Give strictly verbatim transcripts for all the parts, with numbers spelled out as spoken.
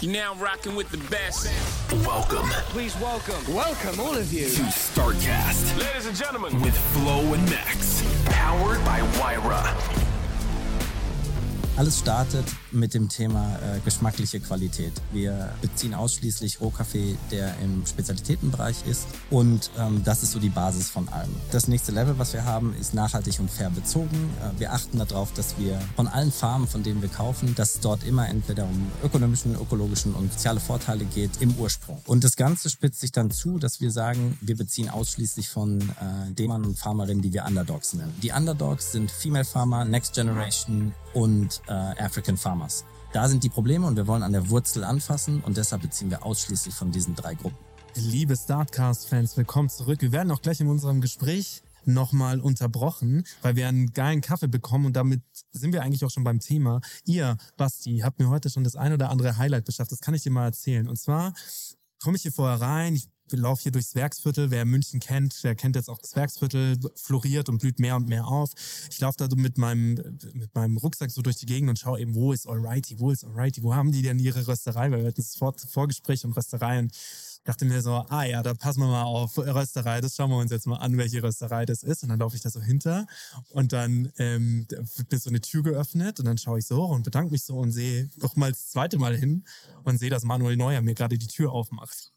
You're now rocking with the best. Welcome. Please welcome. Welcome all of you to Starcast. Ladies and gentlemen, with Flo and Max, powered by Waira. Alles startet mit dem Thema äh, geschmackliche Qualität. Wir beziehen ausschließlich Rohkaffee, der im Spezialitätenbereich ist. Und ähm, das ist so die Basis von allem. Das nächste Level, was wir haben, ist nachhaltig und fair bezogen. Äh, wir achten darauf, dass wir von allen Farmen, von denen wir kaufen, dass es dort immer entweder um ökonomischen, ökologischen und soziale Vorteile geht im Ursprung. Und das Ganze spitzt sich dann zu, dass wir sagen, wir beziehen ausschließlich von äh, den Farmern und Farmerinnen, die wir Underdogs nennen. Die Underdogs sind Female Farmer, Next Generation und äh, African Farmers. Da sind die Probleme und wir wollen an der Wurzel anfassen und deshalb beziehen wir ausschließlich von diesen drei Gruppen. Liebe Startcast-Fans, willkommen zurück. Wir werden auch gleich in unserem Gespräch nochmal unterbrochen, weil wir einen geilen Kaffee bekommen und damit sind wir eigentlich auch schon beim Thema. Ihr, Basti, habt mir heute schon das ein oder andere Highlight beschafft, das kann ich dir mal erzählen. Und zwar komme ich hier vorher rein, ich laufe hier durchs Werksviertel. Wer München kennt, der kennt jetzt auch das Werksviertel, floriert und blüht mehr und mehr auf. Ich laufe da so mit meinem, mit meinem Rucksack so durch die Gegend und schaue eben, wo ist Alrighty, wo ist Alrighty, wo haben die denn ihre Rösterei? Weil wir hatten sofort Vorgespräch und Rösterei und dachte mir so, ah ja, da passen wir mal auf Rösterei, das schauen wir uns jetzt mal an, welche Rösterei das ist. Und dann laufe ich da so hinter und dann ähm, wird so eine Tür geöffnet und dann schaue ich so und bedanke mich so und sehe nochmal das zweite Mal hin und sehe, dass Manuel Neuer mir gerade die Tür aufmacht.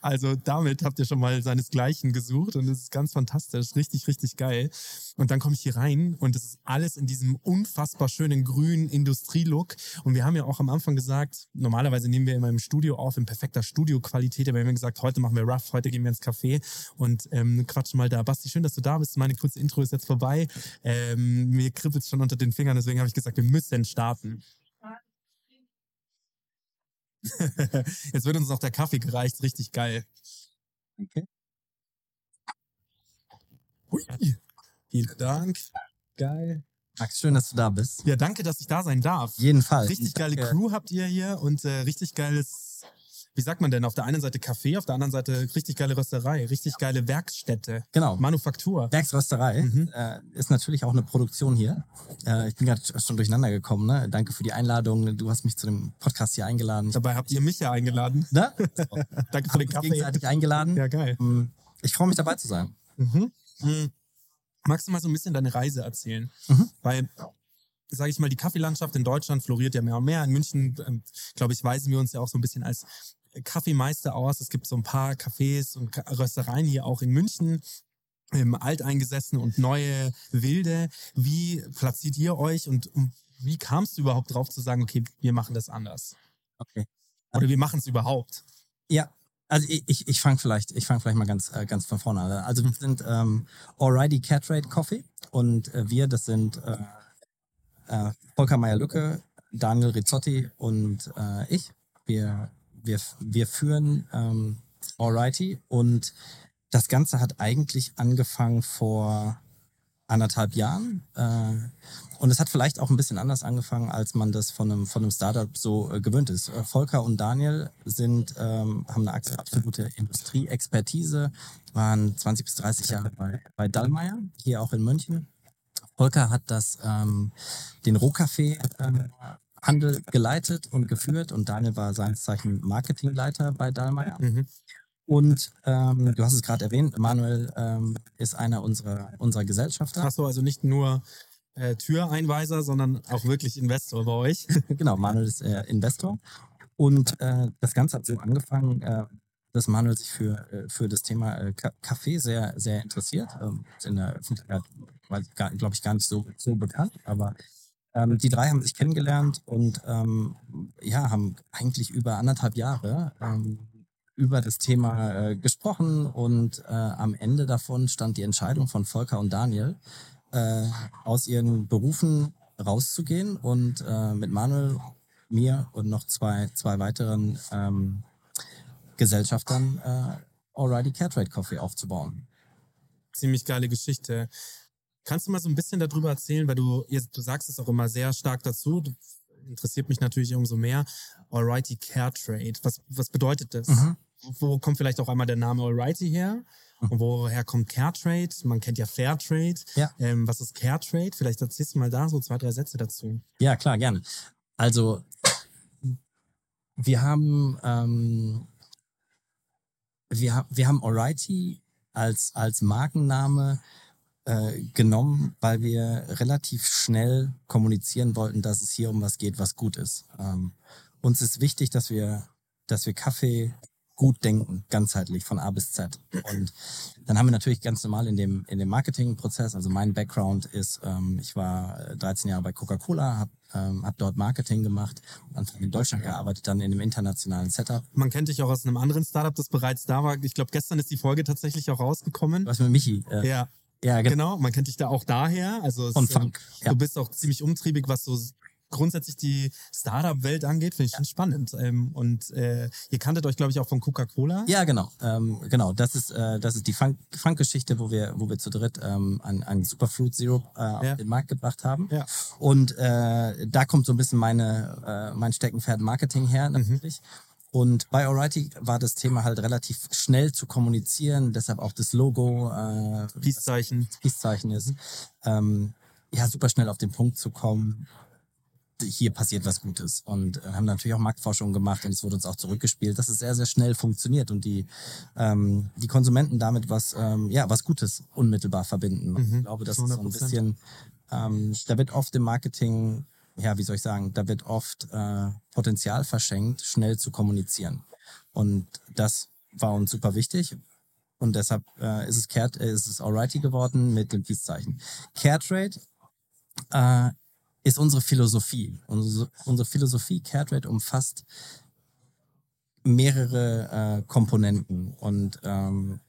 Also damit habt ihr schon mal seinesgleichen gesucht und es ist ganz fantastisch, richtig, richtig geil. Und dann komme ich hier rein und es ist alles in diesem unfassbar schönen grünen Industrielook. Und wir haben ja auch am Anfang gesagt, normalerweise nehmen wir immer im Studio auf, in perfekter Studioqualität, aber wir haben gesagt, heute machen wir rough, heute gehen wir ins Café und ähm, quatschen mal da. Basti, schön, dass du da bist. Meine kurze Intro ist jetzt vorbei. Ähm, mir kribbelt es schon unter den Fingern, deswegen habe ich gesagt, wir müssen starten. Jetzt wird uns noch der Kaffee gereicht, richtig geil. Okay. Hui, vielen Dank. Geil. Max, schön, dass du da bist. Ja, danke, dass ich da sein darf. Jedenfalls. Richtig geile danke. Crew habt ihr hier und äh, richtig geiles, wie sagt man denn, auf der einen Seite Kaffee, auf der anderen Seite richtig geile Rösterei, richtig geile Werkstätte. Genau. Manufaktur. Werksrösterei mhm. äh, ist natürlich auch eine Produktion hier. Äh, ich bin gerade schon durcheinander gekommen. Ne? Danke für die Einladung. Du hast mich zu dem Podcast hier eingeladen. Dabei habt ihr mich ja eingeladen. Ne? So. Danke für den Kaffee. Gegenseitig eingeladen. Ja, geil. Ich freue mich, dabei zu sein. Mhm. Mhm. Magst du mal so ein bisschen deine Reise erzählen? Mhm. Weil... sage ich mal, die Kaffeelandschaft in Deutschland floriert ja mehr und mehr. In München, ähm, glaube ich, weisen wir uns ja auch so ein bisschen als Kaffeemeister aus. Es gibt so ein paar Cafés und Röstereien hier auch in München, ähm, alteingesessene und neue wilde. Wie platziert ihr euch und um, wie kamst du überhaupt drauf zu sagen, okay, wir machen das anders? Okay. Oder wir machen es überhaupt? Ja. Also ich, ich, ich fange vielleicht, ich fange vielleicht mal ganz, äh, ganz von vorne an. Also wir sind ähm, Alrighty Caretrade Coffee und äh, wir, das sind äh, Äh, Volker Maier-Lücke, Daniel Rizzotti und äh, ich. Wir, wir, wir führen ähm, Alrighty und das Ganze hat eigentlich angefangen vor anderthalb Jahren äh, und es hat vielleicht auch ein bisschen anders angefangen, als man das von einem, von einem Startup so äh, gewöhnt ist. Äh, Volker und Daniel sind, ähm, haben eine absolute Industrieexpertise, waren zwanzig bis dreißig Jahre bei, bei Dallmayr, hier auch in München. Volker hat das, ähm, den Rohkaffeehandel geleitet und geführt und Daniel war seines Zeichen Marketingleiter bei Dallmayr. Mhm. Und ähm, du hast es gerade erwähnt, Manuel ähm, ist einer unserer, unserer Gesellschafter. Ach so, also nicht nur äh, Türeinweiser, sondern auch wirklich Investor bei euch. Genau, Manuel ist äh, Investor und äh, das Ganze hat so angefangen, äh, dass Manuel sich für, für das Thema Kaffee sehr, sehr interessiert. In der Öffentlichkeit war, glaube ich, gar nicht so, so bekannt, aber ähm, die drei haben sich kennengelernt und ähm, ja, haben eigentlich über anderthalb Jahre ähm, über das Thema äh, gesprochen und äh, am Ende davon stand die Entscheidung von Volker und Daniel, äh, aus ihren Berufen rauszugehen und äh, mit Manuel, mir und noch zwei, zwei weiteren ähm, Gesellschaftern äh, Alrighty Caretrade Coffee aufzubauen. Ziemlich geile Geschichte. Kannst du mal so ein bisschen darüber erzählen, weil du, du sagst es auch immer sehr stark dazu, du, interessiert mich natürlich umso mehr, Alrighty Caretrade, was, was bedeutet das? Mhm. Wo kommt vielleicht auch einmal der Name Alrighty her? Mhm. Und woher kommt Caretrade? Man kennt ja Fairtrade. Ja. Ähm, was ist Caretrade? Vielleicht erzählst du mal da so zwei, drei Sätze dazu. Ja, klar, gerne. Also wir haben ähm, wir, wir haben Alrighty als, als Markenname äh, genommen, weil wir relativ schnell kommunizieren wollten, dass es hier um was geht, was gut ist. Ähm, uns ist wichtig, dass wir, dass wir Kaffee gut denken, ganzheitlich, von A bis Z. Und dann haben wir natürlich ganz normal in dem, in dem Marketingprozess, also mein Background ist, ähm, ich war dreizehn Jahre bei Coca-Cola, habe ähm, hab dort Marketing gemacht, Anfang in Deutschland gearbeitet, dann in einem internationalen Setup. Man kennt dich auch aus einem anderen Startup, das bereits da war. Ich glaube, gestern ist die Folge tatsächlich auch rausgekommen. Was mit Michi? Äh, ja, ja genau. genau. Man kennt dich da auch daher. Also es, und Funk. Ähm, ja. Du bist auch ziemlich umtriebig, was so grundsätzlich die Startup-Welt angeht, finde ich schon spannend. Ähm, und äh, ihr kanntet euch, glaube ich, auch von Coca-Cola? Ja, genau. Ähm, genau. Das ist, äh, das ist die Funk-Geschichte, wo wir, wo wir zu dritt ähm, einen Superfruit-Sirup äh, ja. auf den Markt gebracht haben. Ja. Und äh, da kommt so ein bisschen meine, äh, mein Steckenpferd Marketing her, natürlich. Mhm. Und bei Alrighty war das Thema halt relativ schnell zu kommunizieren, deshalb auch das Logo. Äh, Peace-Zeichen. Peace-Zeichen ist. Ähm, ja, super schnell auf den Punkt zu kommen. Hier passiert was Gutes, und haben natürlich auch Marktforschung gemacht, und es wurde uns auch zurückgespielt, dass es sehr, sehr schnell funktioniert und die, ähm, die Konsumenten damit was, ähm, ja, was Gutes unmittelbar verbinden. Mhm, ich glaube, das hundert Prozent. Ist so ein bisschen, ähm, da wird oft im Marketing, ja, wie soll ich sagen, da wird oft äh, Potenzial verschenkt, schnell zu kommunizieren. Und das war uns super wichtig. Und deshalb äh, ist es Care- äh, ist es Alrighty geworden mit dem Peace-Zeichen. Caretrade äh, ist unsere Philosophie. Unsere, unsere Philosophie Caretrade umfasst mehrere äh, Komponenten. Und ähm,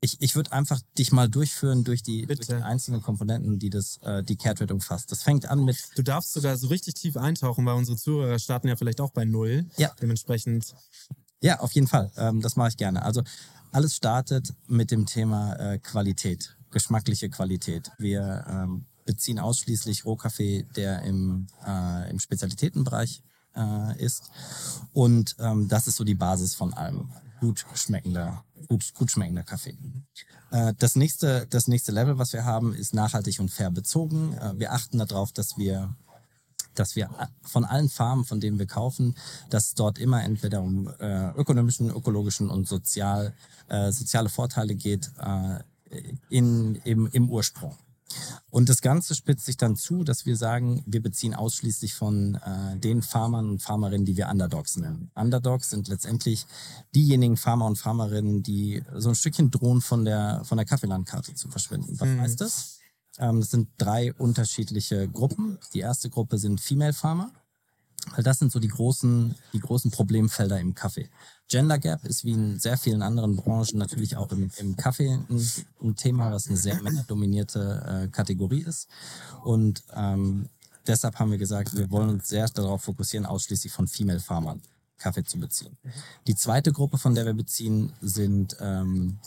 ich, ich würde einfach dich mal durchführen durch die, durch die einzelnen Komponenten, die das äh, die Caretrade umfasst. Das fängt an mit... Du darfst sogar so richtig tief eintauchen, weil unsere Zuhörer starten ja vielleicht auch bei Null. Ja. Dementsprechend... Ja, auf jeden Fall. Ähm, das mache ich gerne. Also alles startet mit dem Thema äh, Qualität, geschmackliche Qualität. Wir... Ähm, beziehen ausschließlich Rohkaffee, der im, äh, im Spezialitätenbereich äh, ist. Und ähm, das ist so die Basis von allem. Gut schmeckender, gut, gut schmeckender Kaffee. Äh, das nächste, das nächste Level, was wir haben, ist nachhaltig und fair bezogen. Äh, wir achten darauf, dass wir, dass wir von allen Farmen, von denen wir kaufen, dass es dort immer entweder um äh, ökonomischen, ökologischen und sozial, äh, soziale Vorteile geht äh, in, im, im Ursprung. Und das Ganze spitzt sich dann zu, dass wir sagen, wir beziehen ausschließlich von äh, den Farmern und Farmerinnen, die wir Underdogs nennen. Underdogs sind letztendlich diejenigen Farmer und Farmerinnen, die so ein Stückchen drohen, von der, von der Kaffeelandkarte zu verschwinden. Was mhm. heißt das? Ähm, das sind drei unterschiedliche Gruppen. Die erste Gruppe sind Female Farmer, weil das sind so die großen, die großen Problemfelder im Kaffee. Gender Gap ist wie in sehr vielen anderen Branchen natürlich auch im, im Kaffee ein, ein Thema, was eine sehr männerdominierte äh, Kategorie ist. Und ähm, deshalb haben wir gesagt, wir wollen uns sehr darauf fokussieren, ausschließlich von Female Farmern Kaffee zu beziehen. Die zweite Gruppe, von der wir beziehen, sind ähm,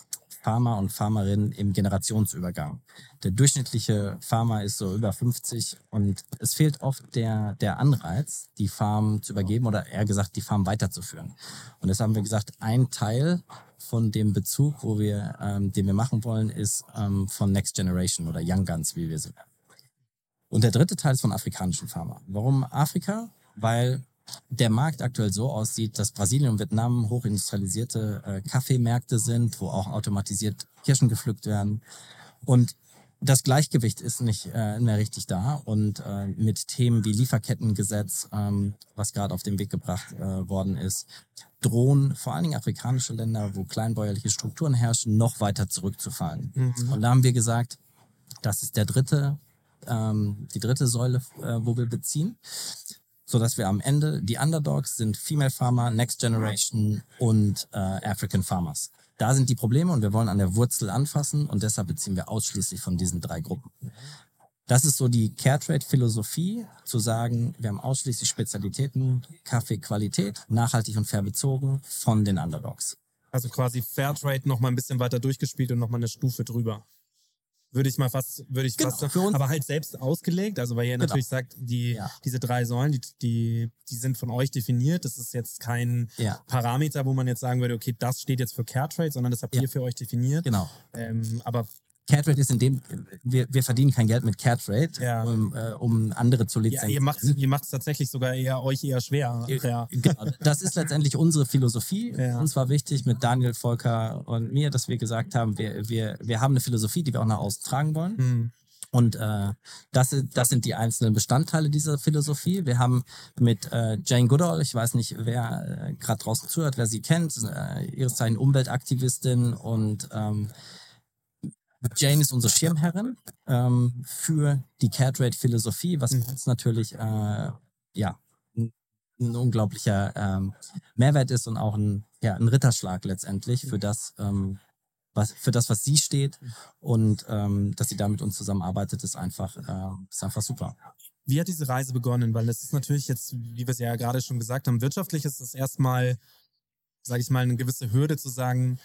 Farmer und Farmerinnen im Generationsübergang. Der durchschnittliche Farmer ist so über fünfzig, und es fehlt oft der, der Anreiz, die Farm zu übergeben oder eher gesagt, die Farm weiterzuführen. Und deshalb haben wir gesagt, ein Teil von dem Bezug, wo wir, ähm, den wir machen wollen, ist ähm, von Next Generation oder Young Guns, wie wir sie nennen. Und der dritte Teil ist von afrikanischen Farmern. Warum Afrika? Weil der Markt aktuell so aussieht, dass Brasilien und Vietnam hochindustrialisierte äh, Kaffeemärkte sind, wo auch automatisiert Kirschen gepflückt werden. Und das Gleichgewicht ist nicht äh, mehr richtig da. Und äh, mit Themen wie Lieferkettengesetz, ähm, was gerade auf den Weg gebracht äh, worden ist, drohen vor allen Dingen afrikanische Länder, wo kleinbäuerliche Strukturen herrschen, noch weiter zurückzufallen. Mhm. Und da haben wir gesagt, das ist der dritte, ähm, die dritte Säule, äh, wo wir beziehen. Sodass wir am Ende, die Underdogs sind Female Farmer, Next Generation und äh, African Farmers. Da sind die Probleme, und wir wollen an der Wurzel anfassen, und deshalb beziehen wir ausschließlich von diesen drei Gruppen. Das ist so die Caretrade-Philosophie, zu sagen, wir haben ausschließlich Spezialitäten, Kaffee, Qualität, nachhaltig und fair bezogen von den Underdogs. Also quasi Fairtrade nochmal ein bisschen weiter durchgespielt und nochmal eine Stufe drüber. Würde ich mal fast, würde ich genau, fast, für uns. Aber halt selbst ausgelegt, also weil ihr genau. natürlich sagt, die, ja. diese drei Säulen, die, die, die sind von euch definiert, das ist jetzt kein ja. Parameter, wo man jetzt sagen würde, okay, das steht jetzt für Caretrade, sondern das habt ja. ihr für euch definiert. Genau. Ähm, aber Caretrade ist in dem, wir, wir verdienen kein Geld mit Caretrade, ja. um, äh, um andere zu lizenzieren. Ja, ihr macht es ihr macht's tatsächlich sogar eher euch eher schwer. Ja. Genau, das ist letztendlich unsere Philosophie. Ja. Uns war wichtig mit Daniel, Volker und mir, dass wir gesagt haben, wir, wir, wir haben eine Philosophie, die wir auch nach außen tragen wollen. Mhm. Und äh, das, das sind die einzelnen Bestandteile dieser Philosophie. Wir haben mit äh, Jane Goodall, ich weiß nicht, wer äh, gerade draußen zuhört, wer sie kennt, äh, ihres Zeichen Umweltaktivistin und ähm, Jane ist unsere Schirmherrin ähm, für die Caretrade-Philosophie, was mhm. uns natürlich äh, ja, ein, ein unglaublicher ähm, Mehrwert ist und auch ein, ja, ein Ritterschlag letztendlich für das, ähm, was, für das, was sie steht. Und ähm, dass sie da mit uns zusammenarbeitet, ist einfach, äh, ist einfach super. Wie hat diese Reise begonnen? Weil das ist natürlich jetzt, wie wir es ja gerade schon gesagt haben, wirtschaftlich ist es erstmal, sage ich mal, eine gewisse Hürde zu sagen,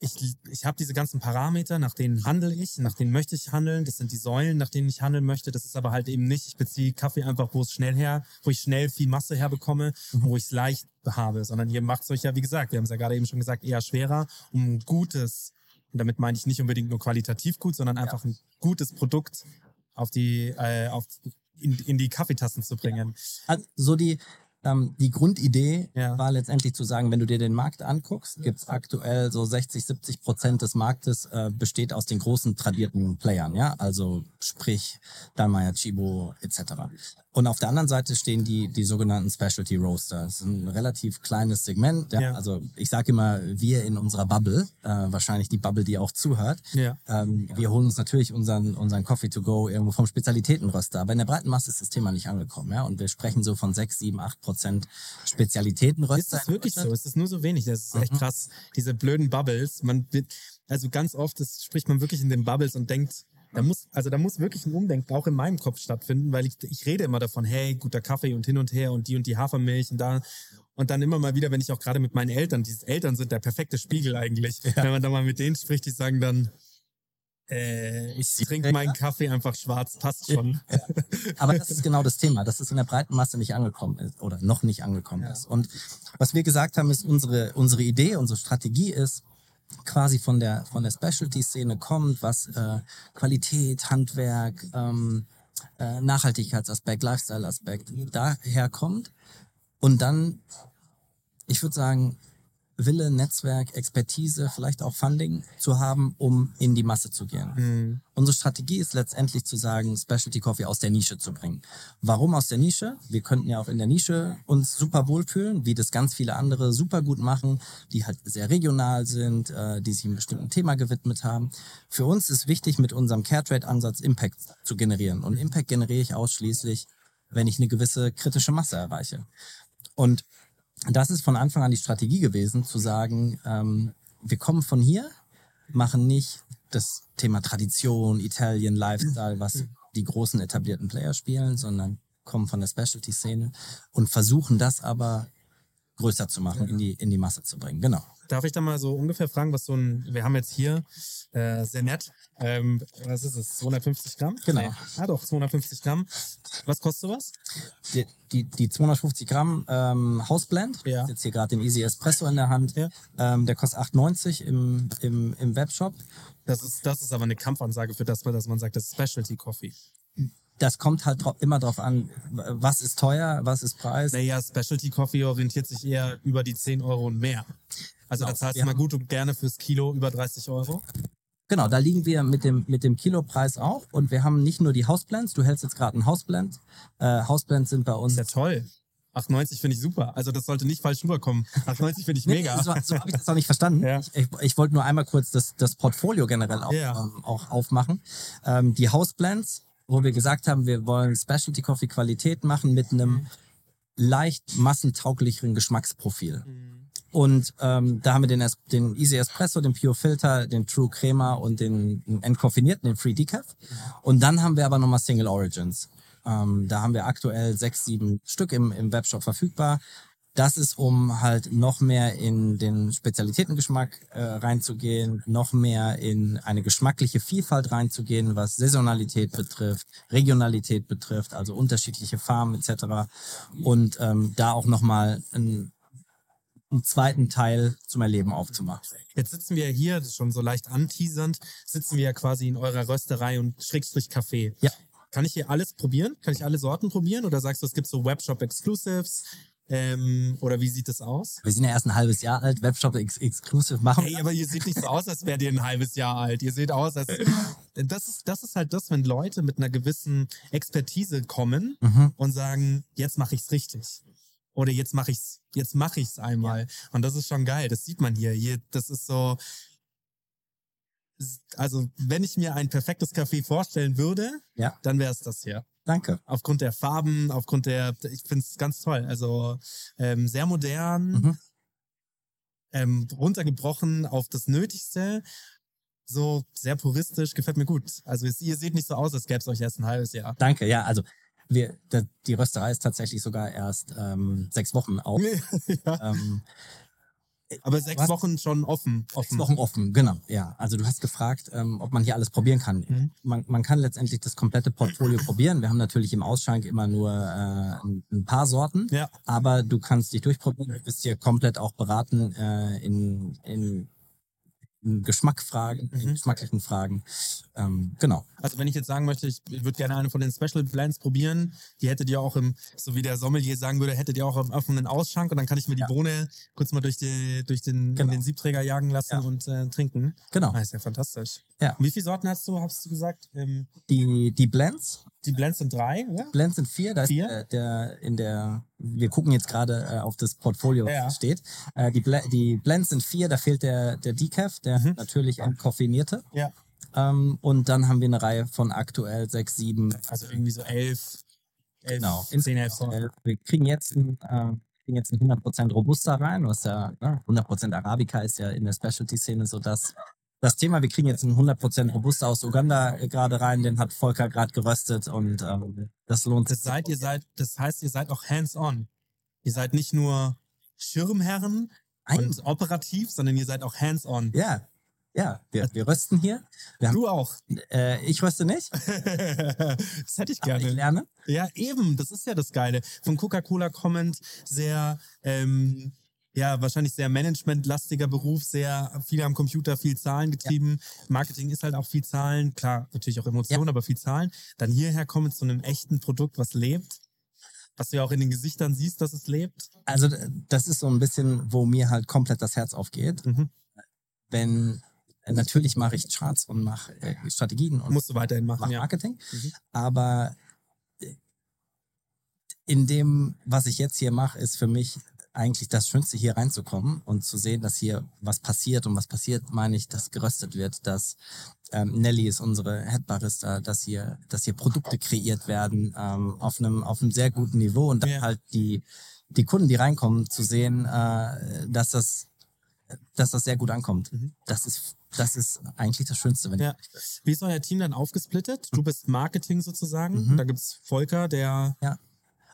Ich, ich habe diese ganzen Parameter, nach denen handle ich, nach denen möchte ich handeln. Das sind die Säulen, nach denen ich handeln möchte. Das ist aber halt eben nicht, ich beziehe Kaffee einfach, wo es schnell her, wo ich schnell viel Masse herbekomme, wo ich es leicht habe. Sondern ihr macht es euch ja, wie gesagt, wir haben es ja gerade eben schon gesagt, eher schwerer, um ein gutes, und damit meine ich nicht unbedingt nur qualitativ gut, sondern einfach ja. ein gutes Produkt auf die, äh, auf, in, in die Kaffeetassen zu bringen. Ja. Also so die... Ähm, die Grundidee ja. war letztendlich zu sagen, wenn du dir den Markt anguckst, gibt es aktuell so sechzig, siebzig Prozent des Marktes äh, besteht aus den großen tradierten Playern, ja, also sprich Dallmayr, Tchibo et cetera. Und auf der anderen Seite stehen die, die sogenannten Specialty Roaster. Das ist ein relativ kleines Segment. Ja? Ja. Also ich sage immer, wir in unserer Bubble, äh, wahrscheinlich die Bubble, die auch zuhört, ja. Ähm, ja. wir holen uns natürlich unseren, unseren Coffee to go irgendwo vom Spezialitätenröster. Aber in der breiten Masse ist das Thema nicht angekommen. Ja? Und wir sprechen so von sechs, sieben, acht Prozent Spezialitätenröster. Ist das wirklich so? Ist das nur so wenig? Das ist mhm. echt krass. Diese blöden Bubbles. Man wird, also ganz oft das spricht man wirklich in den Bubbles und denkt, Da muss, also da muss wirklich ein Umdenken auch in meinem Kopf stattfinden, weil ich, ich rede immer davon, hey, guter Kaffee und hin und her und die und die Hafermilch und da. Und dann immer mal wieder, wenn ich auch gerade mit meinen Eltern, diese Eltern sind der perfekte Spiegel eigentlich. Ja. Wenn man da mal mit denen spricht, die sagen dann, äh, ich trinke meinen Kaffee einfach schwarz, passt schon. Ja. Aber das ist genau das Thema, dass es in der breiten Masse nicht angekommen ist oder noch nicht angekommen ja. ist. Und was wir gesagt haben, ist unsere, unsere Idee, unsere Strategie ist, quasi von der, von der Specialty-Szene kommt, was äh, Qualität, Handwerk, ähm, äh, Nachhaltigkeitsaspekt, Lifestyle-Aspekt daher kommt. Und dann, ich würde sagen, Wille, Netzwerk, Expertise, vielleicht auch Funding zu haben, um in die Masse zu gehen. Mhm. Unsere Strategie ist letztendlich zu sagen, Specialty Coffee aus der Nische zu bringen. Warum aus der Nische? Wir könnten ja auch in der Nische uns super wohlfühlen, wie das ganz viele andere super gut machen, die halt sehr regional sind, die sich einem bestimmten Thema gewidmet haben. Für uns ist wichtig, mit unserem Caretrade-Ansatz Impact zu generieren. Und Impact generiere ich ausschließlich, wenn ich eine gewisse kritische Masse erreiche. Und das ist von Anfang an die Strategie gewesen, zu sagen, ähm, wir kommen von hier, machen nicht das Thema Tradition, Italien, Lifestyle, was die großen etablierten Player spielen, sondern kommen von der Specialty-Szene und versuchen das aber größer zu machen, in die, in die Masse zu bringen. Genau. Darf ich da mal so ungefähr fragen, was so ein, wir haben jetzt hier, äh, sehr nett, ähm, was ist es, zweihundertfünfzig Gramm? Genau. Ja, ah, doch, zweihundertfünfzig Gramm. Was kostet sowas? Die, die, die zweihundertfünfzig Gramm ähm, Houseblend, ja. Ich habe jetzt hier gerade den Easy Espresso in der Hand, ja. ähm, der kostet acht neunzig im, im, im Webshop. Das ist, das ist aber eine Kampfansage für das, dass man sagt, das ist Specialty Coffee. Das kommt halt immer drauf an, was ist teuer, was ist Preis. Naja, Specialty Coffee orientiert sich eher über die zehn Euro und mehr. Also genau, da zahlst du mal gut und gerne fürs Kilo über dreißig Euro. Genau, da liegen wir mit dem, mit dem Kilopreis auch. Und wir haben nicht nur die Houseblends. Du hältst jetzt gerade einen Houseblend. Äh, Houseblends sind bei uns... Ist ja toll. acht neunzig finde ich super. Also das sollte nicht falsch rüberkommen. acht neunzig finde ich mega. Nee, so so habe ich das auch nicht verstanden. Ja. Ich, ich wollte nur einmal kurz das, das Portfolio generell auch, ja. ähm, auch aufmachen. Ähm, die Houseblends, wo wir gesagt haben, wir wollen Specialty Coffee Qualität machen mit einem leicht massentauglicheren Geschmacksprofil. Mhm. Und ähm, da haben wir den, es- den Easy Espresso, den Pure Filter, den True Crema und den entkoffinierten, den Free Decaf. Und dann haben wir aber nochmal Single Origins. Ähm, da haben wir aktuell sechs, sieben Stück im, im Webshop verfügbar. Das ist, um halt noch mehr in den Spezialitätengeschmack äh, reinzugehen, noch mehr in eine geschmackliche Vielfalt reinzugehen, was Saisonalität betrifft, Regionalität betrifft, also unterschiedliche Farmen et cetera. Und ähm, da auch nochmal ein einen zweiten Teil zum Erleben aufzumachen. Jetzt sitzen wir hier, das ist schon so leicht anteasernd, sitzen wir ja quasi in eurer Rösterei und Schrägstrich Café. Ja. Kann ich hier alles probieren? Kann ich alle Sorten probieren? Oder sagst du, es gibt so Webshop-Exclusives? Ähm, oder wie sieht das aus? Wir sind ja erst ein halbes Jahr alt, Webshop ex- Exclusive machen. Hey, aber ihr seht nicht so aus, als wärt ihr ein halbes Jahr alt. Ihr seht aus, als... Das ist, das ist halt das, wenn Leute mit einer gewissen Expertise kommen mhm. und sagen, jetzt mache ich's richtig. Oder jetzt mache ich's, jetzt mache ich's einmal. Ja. Und das ist schon geil, das sieht man hier. hier. Das ist so... Also, wenn ich mir ein perfektes Café vorstellen würde, ja. dann wäre es das hier. Danke. Aufgrund der Farben, aufgrund der, ich finde es ganz toll. Also ähm, sehr modern, mhm. ähm, runtergebrochen auf das Nötigste, so sehr puristisch, gefällt mir gut. Also ihr seht nicht so aus, als gäbe es euch erst ein halbes Jahr. Danke, ja, also wir, da, die Rösterei ist tatsächlich sogar erst ähm, sechs Wochen auf. ja. ähm, Aber sechs was? Wochen schon offen, offen. Sechs Wochen offen, genau. Ja, also du hast gefragt, ähm, ob man hier alles probieren kann. Mhm. Man, man kann letztendlich das komplette Portfolio probieren. Wir haben natürlich im Ausschank immer nur äh, ein paar Sorten. Ja. Aber du kannst dich durchprobieren. Du bist hier komplett auch beraten äh, in, in, in Geschmackfragen, mhm. in geschmacklichen Fragen. Ähm, genau. Also wenn ich jetzt sagen möchte, ich würde gerne eine von den Special Blends probieren, die hättet ihr auch im, so wie der Sommelier sagen würde, hättet ihr auch im offenen Ausschank, und dann kann ich mir die ja. Bohne kurz mal durch, die, durch den, genau. den Siebträger jagen lassen ja. und äh, trinken. Genau. Das ist ja fantastisch. Ja. Wie viele Sorten hast du, hast du gesagt? Ähm, die, die Blends? Die Blends sind drei, oder? Blends sind vier. Da vier? Ist, äh, der, in der, wir gucken jetzt gerade äh, auf das Portfolio, was ja. steht. Äh, die, Bl- die Blends sind vier, da fehlt der, der Decaf, der mhm. natürlich entkoffinierte. Ja. Um, und dann haben wir eine Reihe von aktuell sechs, sieben. Also irgendwie so elf, elf genau. zehn, elf. Wir kriegen jetzt einen, äh, kriegen jetzt einen hundert Prozent Robusta rein, was ja, ne, hundert Prozent Arabica ist ja in der Specialty-Szene so das, das Thema. Wir kriegen jetzt einen hundert Prozent Robusta aus Uganda gerade rein, den hat Volker gerade geröstet, und ähm, das lohnt sich. Das, seid, ihr seid, das heißt, ihr seid auch hands-on. Ihr seid nicht nur Schirmherren Ein- und operativ, sondern ihr seid auch hands-on. Ja. Yeah. Ja, wir, wir rösten hier. Wir haben, du auch. Äh, ich röste nicht. Das hätte ich gerne. Aber ich lerne. Ja, eben. Das ist ja das Geile. Von Coca-Cola kommend, sehr, ähm, ja, wahrscheinlich sehr managementlastiger Beruf, sehr viel am Computer, viel Zahlen getrieben. Ja. Marketing ist halt auch viel Zahlen. Klar, natürlich auch Emotionen, ja. aber viel Zahlen. Dann hierher kommen zu einem echten Produkt, was lebt. Was du ja auch in den Gesichtern siehst, dass es lebt. Also das ist so ein bisschen, wo mir halt komplett das Herz aufgeht. Mhm. Wenn... Natürlich mache ich Charts und mache äh, Strategien und musst du weiterhin machen, mache Marketing. Ja. Mhm. Aber in dem, was ich jetzt hier mache, ist für mich eigentlich das Schönste, hier reinzukommen und zu sehen, dass hier was passiert. Und was passiert, meine ich, dass geröstet wird, dass ähm, Nelly ist unsere Head Barista, dass hier, dass hier Produkte kreiert werden ähm, auf einem auf einem sehr guten Niveau. Und dann ja. halt die, die Kunden, die reinkommen, zu sehen, äh, dass das dass das sehr gut ankommt. Mhm. Das ist, das ist eigentlich das Schönste. Wenn ja. ich... Wie ist euer Team dann aufgesplittet? Du bist Marketing sozusagen. Mhm. Da gibt es Volker, der... Ja.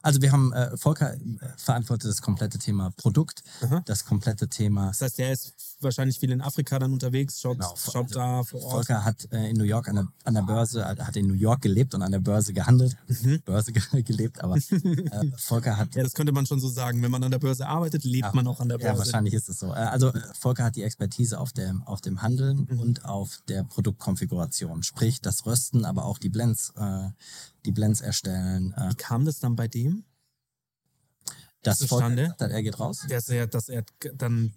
Also wir haben, äh, Volker verantwortet das komplette Thema Produkt, mhm. das komplette Thema... Das heißt, der ist wahrscheinlich viel in Afrika dann unterwegs, shoppt genau. shop da vor Ort. Volker hat äh, in New York an der, an der Börse, hat in New York gelebt und an der Börse gehandelt. Mhm. Börse ge- gelebt, aber äh, Volker hat... Ja, das könnte man schon so sagen. Wenn man an der Börse arbeitet, lebt ja, man auch an der Börse. Ja, wahrscheinlich ist es so. Also Volker hat die Expertise auf dem, auf dem Handeln mhm. und auf der Produktkonfiguration. Sprich, das Rösten, aber auch die Blends, äh, die Blends erstellen. Äh. Wie kam das dann bei dem? Das zustande? Volker, er geht raus. Dass er, dass er dann...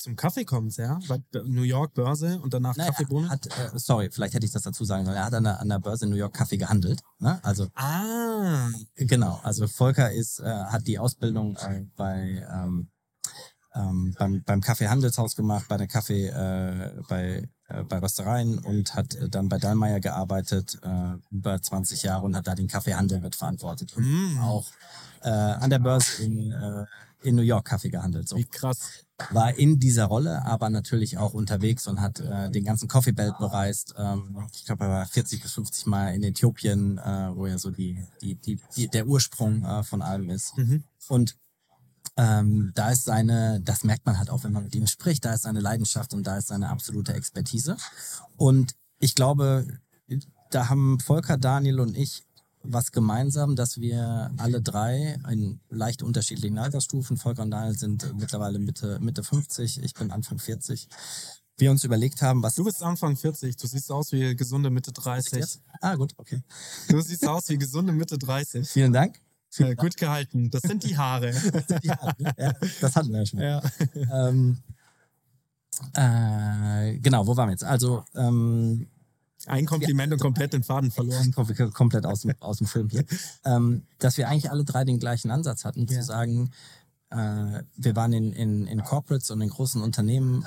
Zum Kaffee kommt, ja? Bei New York Börse und danach naja, Kaffeebohnen? Hat, äh, sorry, vielleicht hätte ich das dazu sagen sollen. Er hat an der, an der Börse in New York Kaffee gehandelt. Ne? Also, ah! Genau, also Volker ist, äh, hat die Ausbildung äh, bei, ähm, ähm, beim, beim Kaffeehandelshaus gemacht, bei der Kaffee, äh, bei, äh, bei Röstereien und hat äh, dann bei Dallmayr gearbeitet, äh, über zwanzig Jahre und hat da den Kaffeehandel mit verantwortet. Mm. Auch äh, an der Börse in, äh, in New York Kaffee gehandelt. So. Wie krass. War in dieser Rolle, aber natürlich auch unterwegs und hat äh, den ganzen Coffee Belt bereist. Ähm, ich glaube, er war vierzig bis fünfzig Mal in Äthiopien, äh, wo ja so die, die, die, die der Ursprung äh, von allem ist. Mhm. Und ähm, da ist seine, das merkt man halt auch, wenn man mit ihm spricht, da ist seine Leidenschaft und da ist seine absolute Expertise. Und ich glaube, da haben Volker, Daniel und ich was gemeinsam, dass wir alle drei in leicht unterschiedlichen Altersstufen, Volker und Daniel sind mittlerweile Mitte, Mitte fünfzig, ich bin Anfang vierzig, wir uns überlegt haben, was... Du bist Anfang vierzig, du siehst aus wie gesunde Mitte dreißig. Ah, gut, okay. Du siehst aus wie gesunde Mitte dreißig. Vielen Dank. Vielen Dank. Gut gehalten, das sind die Haare. Das sind die Haare, ne? Ja, das hatten wir ja schon. Ja. Ähm, äh, genau, wo waren wir jetzt? Also... Ähm, Ein Kompliment und komplett den Faden verloren. Komplett aus dem, aus dem Film hier. ähm, dass wir eigentlich alle drei den gleichen Ansatz hatten, ja. zu sagen, äh, wir waren in, in, in Corporates und in großen Unternehmen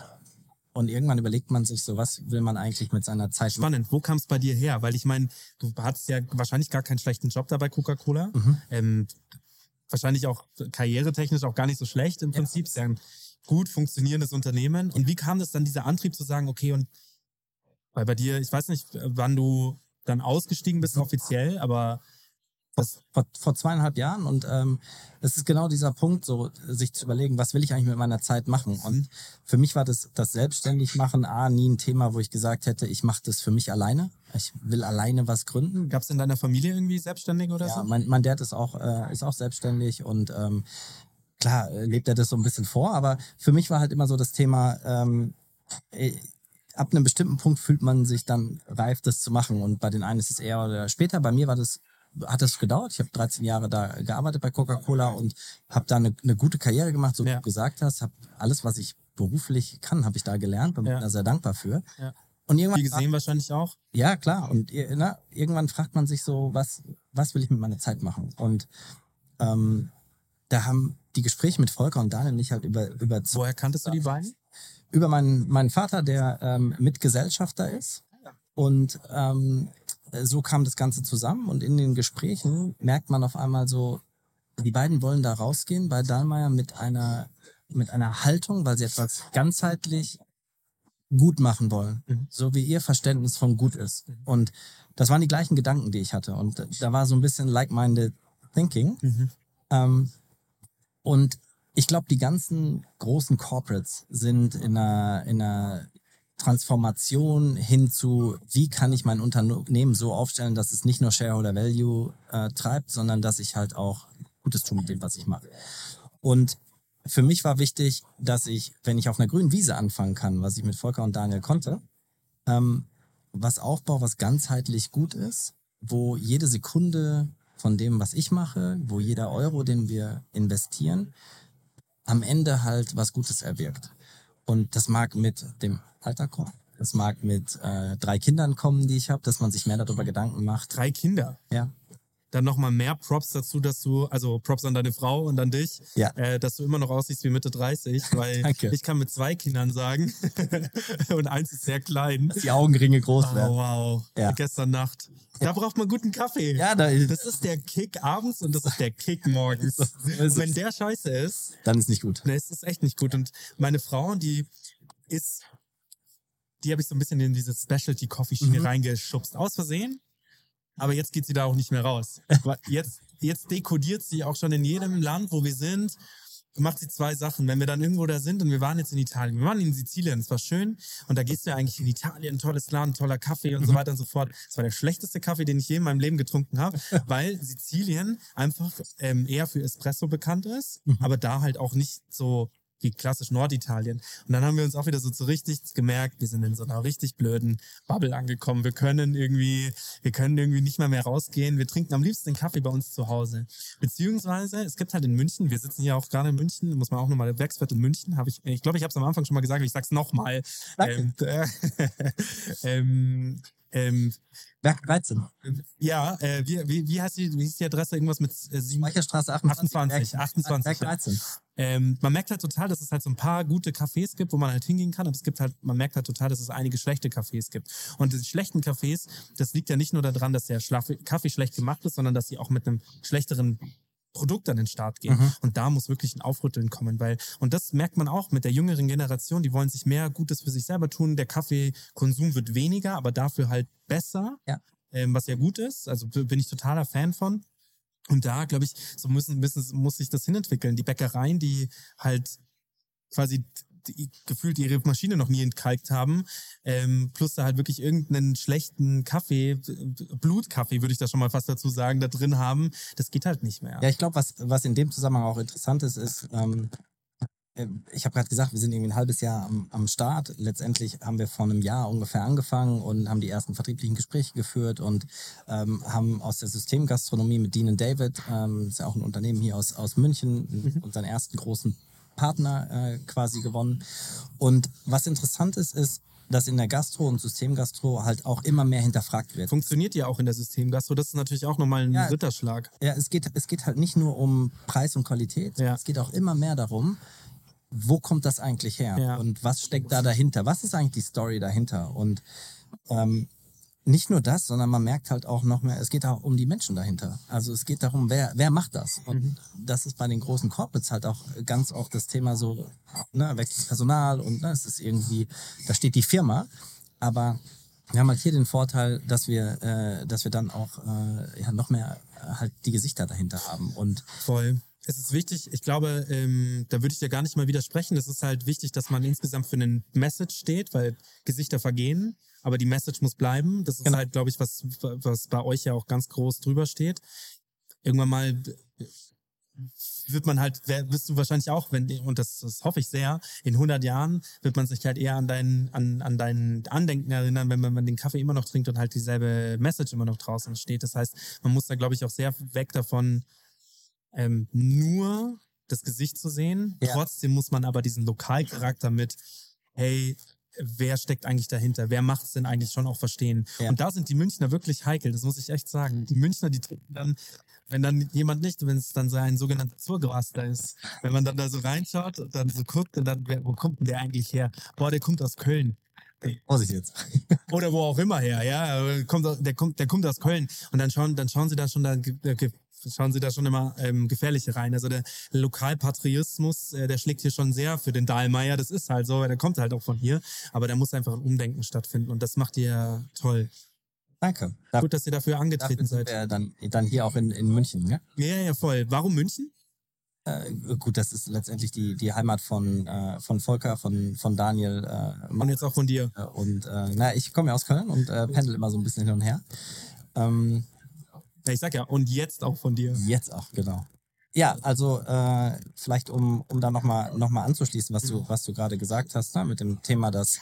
und irgendwann überlegt man sich so, was will man eigentlich mit seiner Zeit machen. Spannend, wo kam es bei dir her? Weil ich meine, du hattest ja wahrscheinlich gar keinen schlechten Job da bei Coca-Cola. Mhm. Ähm, wahrscheinlich auch karrieretechnisch auch gar nicht so schlecht im Prinzip. Ja. Sehr ein gut funktionierendes Unternehmen. Und wie kam das dann, dieser Antrieb zu sagen, okay, und weil bei dir, ich weiß nicht, wann du dann ausgestiegen bist offiziell, aber... Das vor, vor zweieinhalb Jahren und ähm, es ist genau dieser Punkt, so sich zu überlegen, was will ich eigentlich mit meiner Zeit machen? Und für mich war das, das Selbstständigmachen A, nie ein Thema, wo ich gesagt hätte, ich mache das für mich alleine. Ich will alleine was gründen. Gab es in deiner Familie irgendwie Selbstständige oder ja, so? Ja, mein, mein Dad ist auch, äh, ist auch selbstständig und ähm, klar, lebt er das so ein bisschen vor, aber für mich war halt immer so das Thema... Ähm, ab einem bestimmten Punkt fühlt man sich dann reif, das zu machen. Und bei den einen ist es eher oder später. Bei mir war das, hat das gedauert. Ich habe dreizehn Jahre da gearbeitet bei Coca-Cola und habe da eine, eine gute Karriere gemacht, so wie ja. du gesagt hast. Hab alles, was ich beruflich kann, habe ich da gelernt. Bin ja. da sehr dankbar für. Ja. Und irgendwann viel gesehen fragt, wahrscheinlich auch. Ja, klar. Und na, irgendwann fragt man sich so, was, was will ich mit meiner Zeit machen? Und ähm, da haben die Gespräche mit Volker und Daniel mich halt über... über Woher kanntest du die beiden? Über meinen, meinen Vater, der ähm, Mitgesellschafter ist. Und ähm, so kam das Ganze zusammen. Und in den Gesprächen merkt man auf einmal so, die beiden wollen da rausgehen bei Dallmayr mit einer, mit einer Haltung, weil sie etwas ganzheitlich gut machen wollen. Mhm. So wie ihr Verständnis von gut ist. Und das waren die gleichen Gedanken, die ich hatte. Und da war so ein bisschen like-minded thinking. Mhm. Ähm, und ich glaube, die ganzen großen Corporates sind in einer, in einer Transformation hin zu, wie kann ich mein Unternehmen so aufstellen, dass es nicht nur Shareholder Value äh, treibt, sondern dass ich halt auch Gutes tue mit dem, was ich mache. Und für mich war wichtig, dass ich, wenn ich auf einer grünen Wiese anfangen kann, was ich mit Volker und Daniel konnte, ähm, was aufbaue, was ganzheitlich gut ist, wo jede Sekunde von dem, was ich mache, wo jeder Euro, den wir investieren, am Ende halt was Gutes erwirkt. Und das mag mit dem Alter kommen, das mag mit äh, drei Kindern kommen, die ich habe, dass man sich mehr darüber Gedanken macht. Drei Kinder? Ja. Dann nochmal mehr Props dazu, dass du, also Props an deine Frau und an dich, ja. äh, dass du immer noch aussiehst wie Mitte dreißig, weil ich kann mit zwei Kindern sagen und eins ist sehr klein. Dass die Augenringe groß oh, werden. Wow, ja. Gestern Nacht. Da ja. braucht man guten Kaffee. Ja, da ist das ist der Kick abends und das ist der Kick morgens. Und wenn der scheiße ist... Dann ist nicht gut. Dann ist es echt nicht gut. Und meine Frau, die ist... Die habe ich so ein bisschen in diese Specialty-Coffee-Schiene mhm. reingeschubst. Aus Versehen. Aber jetzt geht sie da auch nicht mehr raus. Jetzt, jetzt dekodiert sie auch schon in jedem Land, wo wir sind, macht sie zwei Sachen. Wenn wir dann irgendwo da sind und wir waren jetzt in Italien, wir waren in Sizilien, es war schön und da gehst du ja eigentlich in Italien, tolles Land, toller Kaffee und so weiter und so fort. Das war der schlechteste Kaffee, den ich je in meinem Leben getrunken habe, weil Sizilien einfach ähm, eher für Espresso bekannt ist, aber da halt auch nicht so... wie klassisch Norditalien. Und dann haben wir uns auch wieder so zu richtig gemerkt, wir sind in so einer richtig blöden Bubble angekommen. Wir können irgendwie, wir können irgendwie nicht mal mehr rausgehen. Wir trinken am liebsten Kaffee bei uns zu Hause. Beziehungsweise, es gibt halt in München, wir sitzen hier auch gerade in München, muss man auch nochmal, Werksviertel München, habe ich, ich glaube, ich habe es am Anfang schon mal gesagt, aber ich sag's nochmal. Ähm, äh, ähm, ähm, Werk dreizehn. Ja, äh, wie, wie, wie, heißt die, wie hieß die Adresse? Irgendwas mit äh, Speicherstraße achtundzwanzig. achtundzwanzig. achtundzwanzig. Werk dreizehn. Ähm, man merkt halt total, dass es halt so ein paar gute Cafés gibt, wo man halt hingehen kann, aber es gibt halt, man merkt halt total, dass es einige schlechte Cafés gibt. Und die schlechten Cafés, das liegt ja nicht nur daran, dass der Kaffee schlecht gemacht ist, sondern dass sie auch mit einem schlechteren Produkt an den Start gehen. Mhm. Und da muss wirklich ein Aufrütteln kommen, weil, und das merkt man auch mit der jüngeren Generation, die wollen sich mehr Gutes für sich selber tun, der Kaffeekonsum wird weniger, aber dafür halt besser, ja. Ähm, was ja gut ist, also bin ich totaler Fan von. Und da, glaube ich, so müssen, müssen, muss sich das hinentwickeln. Die Bäckereien, die halt quasi die gefühlt ihre Maschine noch nie entkalkt haben, ähm, plus da halt wirklich irgendeinen schlechten Kaffee, Blutkaffee würde ich da schon mal fast dazu sagen, da drin haben, das geht halt nicht mehr. Ja, ich glaube, was, was in dem Zusammenhang auch interessant ist, ist, ähm, ich habe gerade gesagt, wir sind irgendwie ein halbes Jahr am, am Start. Letztendlich haben wir vor einem Jahr ungefähr angefangen und haben die ersten vertrieblichen Gespräche geführt und ähm, haben aus der Systemgastronomie mit Dean und David, ähm, ist ja auch ein Unternehmen hier aus, aus München, mhm. unseren ersten großen Partner äh, quasi gewonnen. Und was interessant ist, ist, dass in der Gastro und Systemgastro halt auch immer mehr hinterfragt wird. Funktioniert ja auch in der Systemgastro, das ist natürlich auch nochmal ein ja, Ritterschlag. Ja, es geht, es geht halt nicht nur um Preis und Qualität, ja. es geht auch immer mehr darum, wo kommt das eigentlich her ja. und was steckt da dahinter? Was ist eigentlich die Story dahinter? Und ähm, nicht nur das, sondern man merkt halt auch noch mehr, es geht auch um die Menschen dahinter. Also es geht darum, wer, wer macht das? Und mhm. das ist bei den großen Corporates halt auch ganz oft das Thema so, ne, wechselndes Personal und ne, es ist irgendwie, da steht die Firma, aber wir haben halt hier den Vorteil, dass wir, äh, dass wir dann auch äh, ja, noch mehr halt die Gesichter dahinter haben. Und voll. Es ist wichtig, ich glaube, ähm, da würde ich dir gar nicht mal widersprechen. Es ist halt wichtig, dass man insgesamt für einen Message steht, weil Gesichter vergehen, aber die Message muss bleiben. Das ist genau. halt, glaube ich, was, was bei euch ja auch ganz groß drüber steht. Irgendwann mal wird man halt, wirst du wahrscheinlich auch, wenn, und das, das hoffe ich sehr, in hundert Jahren wird man sich halt eher an dein, an, an dein Andenken erinnern, wenn man den Kaffee immer noch trinkt und halt dieselbe Message immer noch draußen steht. Das heißt, man muss da, glaube ich, auch sehr weg davon, Ähm, nur das Gesicht zu sehen. Ja. Trotzdem muss man aber diesen Lokalcharakter mit, hey, wer steckt eigentlich dahinter? Wer macht es denn eigentlich schon auch verstehen? Ja. Und da sind die Münchner wirklich heikel, das muss ich echt sagen. Die Münchner, die trinken dann, wenn dann jemand nicht, wenn es dann so ein sogenannter Zurgraster ist, wenn man dann da so reinschaut und dann so guckt und dann, wer, wo kommt denn der eigentlich her? Boah, der kommt aus Köln. Vorsicht jetzt. Oder wo auch immer her, ja. Kommt aus, der, kommt, der kommt aus Köln. Und dann schauen, dann schauen sie da schon, da okay, schauen Sie da schon immer ähm, gefährlich rein. Also der Lokalpatriotismus, äh, der schlägt hier schon sehr für den Dallmayr. Das ist halt so, weil der kommt halt auch von hier. Aber da muss einfach ein Umdenken stattfinden und das macht ihr toll. Danke. Darf, Gut, dass ihr dafür angetreten seid. Wir dann, dann hier auch in, in München, ne? Ja, ja, voll. Warum München? Äh, gut, das ist letztendlich die, die Heimat von, äh, von Volker, von, von Daniel. Äh, und jetzt auch von dir. Und äh, na, ich komme ja aus Köln und äh, pendel immer so ein bisschen hin und her. Ähm, Ich sag ja, und jetzt auch von dir. Jetzt auch, genau. Ja, also äh, vielleicht, um, um da nochmal noch mal anzuschließen, was du, was du gerade gesagt hast, ne, mit dem Thema, dass,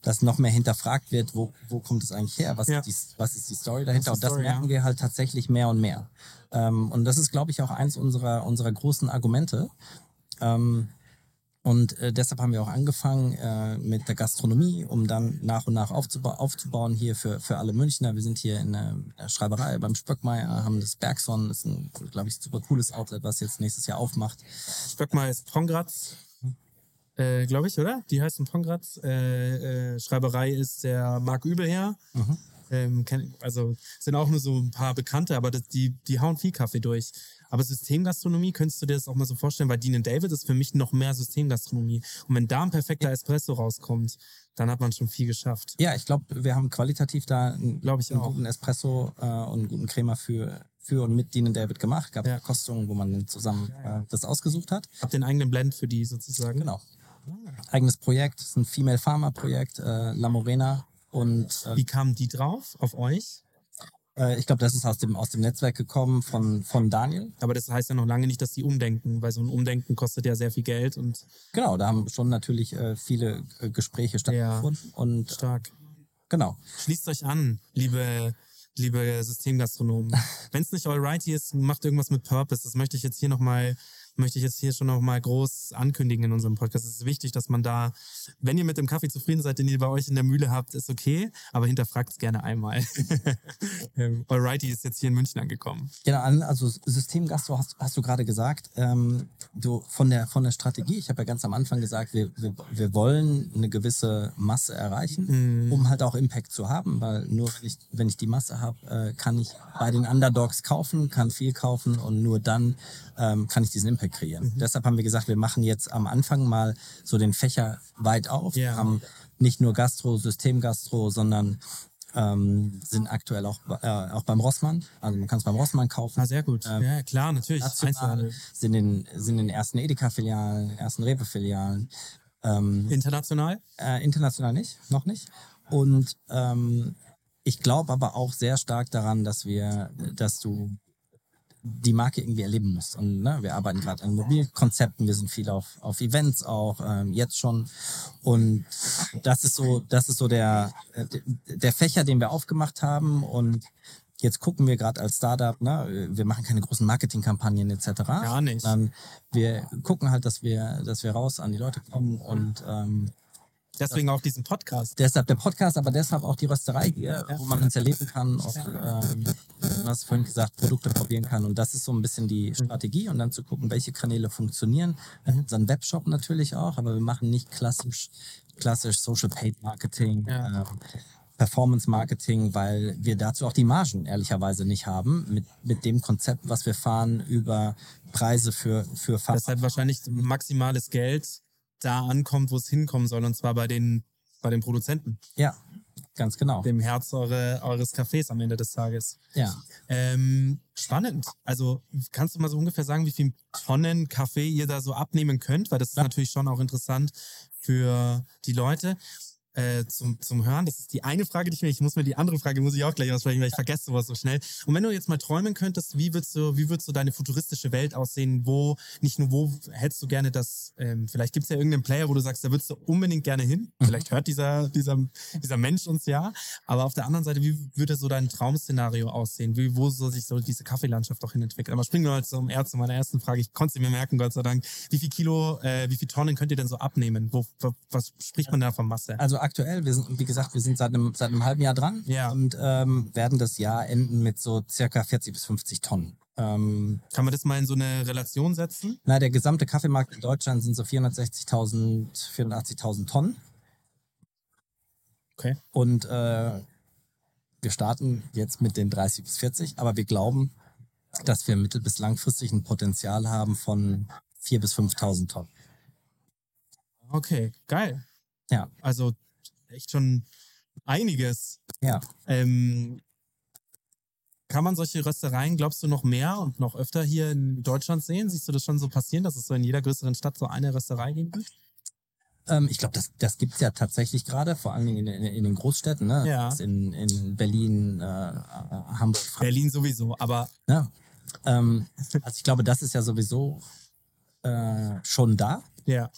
dass noch mehr hinterfragt wird, wo, wo kommt es eigentlich her, was, ja. ist die, was ist die Story dahinter? Und das Story, merken ja. wir halt tatsächlich mehr und mehr. Ähm, und das ist, glaube ich, auch eins unserer, unserer großen Argumente. Ähm, Und äh, deshalb haben wir auch angefangen äh, mit der Gastronomie, um dann nach und nach aufzuba- aufzubauen hier für, für alle Münchner. Wir sind hier in der Schreiberei beim Spöckmeier, haben das Bergson, das ist ein, glaube ich, super cooles Outlet, was jetzt nächstes Jahr aufmacht. Spöckmeier ist Pongratz, äh, glaube ich, oder? Die heißt in Pongratz. Äh, äh, Schreiberei ist der Marc Übelherr. Mhm. Ähm, also sind auch nur so ein paar Bekannte, aber das, die, die hauen viel Kaffee durch. Aber Systemgastronomie, könntest du dir das auch mal so vorstellen, weil Dean and David ist für mich noch mehr Systemgastronomie. Und wenn da ein perfekter Espresso rauskommt, dann hat man schon viel geschafft. Ja, ich glaube, wir haben qualitativ da einen, ich einen guten Espresso äh, und einen guten Crema für, für und mit Dean and David gemacht. Gab ja. Kostungen, wo man zusammen äh, das ausgesucht hat. Habt den eigenen Blend für die sozusagen? Genau. Eigenes Projekt, das ist ein Female Farmer Projekt, äh, La Morena. Und, äh, Wie kamen die drauf, auf euch? Ich glaube, das ist aus dem, aus dem Netzwerk gekommen von, von Daniel. Aber das heißt ja noch lange nicht, dass die umdenken, weil so ein Umdenken kostet ja sehr viel Geld. Und genau, da haben schon natürlich äh, viele äh, Gespräche stattgefunden. Ja, und, stark. Genau. Schließt euch an, liebe, liebe Systemgastronomen. Wenn es nicht Alrighty ist, macht irgendwas mit Purpose. Das möchte ich jetzt hier nochmal... möchte ich jetzt hier schon noch mal groß ankündigen in unserem Podcast. Es ist wichtig, dass man da, wenn ihr mit dem Kaffee zufrieden seid, den ihr bei euch in der Mühle habt, ist okay, aber hinterfragt es gerne einmal. Alrighty ist jetzt hier in München angekommen. Genau, also Systemgastro hast, hast du gerade gesagt, ähm, du, von der, von der Strategie, ich habe ja ganz am Anfang gesagt, wir, wir, wir wollen eine gewisse Masse erreichen, mm. um halt auch Impact zu haben, weil nur wenn ich, wenn ich die Masse habe, äh, kann ich bei den Underdogs kaufen, kann viel kaufen und nur dann ähm, kann ich diesen Impact kreieren. Mhm. Deshalb haben wir gesagt, wir machen jetzt am Anfang mal so den Fächer weit auf. Yeah. Wir haben nicht nur Gastro, Systemgastro, sondern ähm, sind aktuell auch, äh, auch beim Rossmann. Also man kann es beim Rossmann kaufen. Ah, sehr gut. Ähm, ja, klar, natürlich. Sind in, sind in den ersten Edeka-Filialen, ersten Rewe-Filialen. Ähm, international? Äh, international nicht, noch nicht. Und ähm, ich glaube aber auch sehr stark daran, dass wir, dass du die Marke irgendwie erleben musst. Und ne, wir arbeiten gerade an Mobilkonzepten, wir sind viel auf, auf Events auch, ähm, jetzt schon. Und das ist so, das ist so der, der Fächer, den wir aufgemacht haben. Und jetzt gucken wir gerade als Startup, ne, wir machen keine großen Marketingkampagnen et cetera. Gar nicht. Dann wir gucken halt, dass wir, dass wir raus an die Leute kommen und ähm, deswegen auch diesen Podcast. Deshalb der Podcast, aber deshalb auch die Rösterei, wo man uns erleben kann, auch, ähm, du hast vorhin gesagt, Produkte probieren kann. Und das ist so ein bisschen die Strategie. Und dann zu gucken, welche Kanäle funktionieren. Mhm. Unseren Webshop natürlich auch, aber wir machen nicht klassisch, klassisch Social Paid Marketing. Ja. Ähm, Performance-Marketing, weil wir dazu auch die Margen ehrlicherweise nicht haben, mit, mit dem Konzept, was wir fahren, über Preise für, für Fahrrad. Deshalb wahrscheinlich maximales Geld da ankommt, wo es hinkommen soll, und zwar bei den, bei den Produzenten. Ja, ganz genau. Dem Herz eure, eures Cafés am Ende des Tages. Ja. Ähm, spannend. Also kannst du mal so ungefähr sagen, wie viel Tonnen Kaffee ihr da so abnehmen könnt? Weil das ist ja natürlich schon auch interessant für die Leute. Zum, zum Hören. Das ist die eine Frage, die ich mir, ich muss mir die andere Frage, muss ich auch gleich aussprechen, weil ich vergesse sowas so schnell. Und wenn du jetzt mal träumen könntest, wie würdest du, wie würdest du deine futuristische Welt aussehen? Wo, nicht nur wo, hättest du gerne das, ähm, vielleicht gibt es ja irgendeinen Player, wo du sagst, da würdest du unbedingt gerne hin. Vielleicht hört dieser, dieser, dieser Mensch uns ja. Aber auf der anderen Seite, wie würde so dein Traum-Szenario aussehen? Wie, wo soll sich so diese Kaffeelandschaft auch hin entwickeln? Aber springen wir mal zum Erz, zu meiner ersten Frage. Ich konnte sie mir merken, Gott sei Dank. Wie viel Kilo, äh, wie viel Tonnen könnt ihr denn so abnehmen? Wo, wo, was spricht man da von Masse? Also aktuell, wir sind, wie gesagt, wir sind seit einem, seit einem halben Jahr dran, ja, und ähm, werden das Jahr enden mit so circa vierzig bis fünfzig Tonnen. Ähm, Kann man das mal in so eine Relation setzen? Na, der gesamte Kaffeemarkt in Deutschland sind so vierhundertsechzigtausend, vierhundertachtzigtausend Tonnen. Okay. Und äh, wir starten jetzt mit den dreißig bis vierzig, aber wir glauben, dass wir mittel- bis langfristig ein Potenzial haben von viertausend bis fünftausend Tonnen. Okay, geil. Ja. Also echt schon einiges. Ja. Ähm, kann man solche Röstereien, glaubst du, noch mehr und noch öfter hier in Deutschland sehen? Siehst du das schon so passieren, dass es so in jeder größeren Stadt so eine Rösterei geben wird? Ähm, ich glaube, das, das gibt es ja tatsächlich gerade, vor allem in, in, in den Großstädten. Ne? Ja. In, in Berlin, äh, Hamburg. Frankfurt. Berlin sowieso, aber... Ja. Ähm, also ich glaube, das ist ja sowieso äh, schon da. Ja.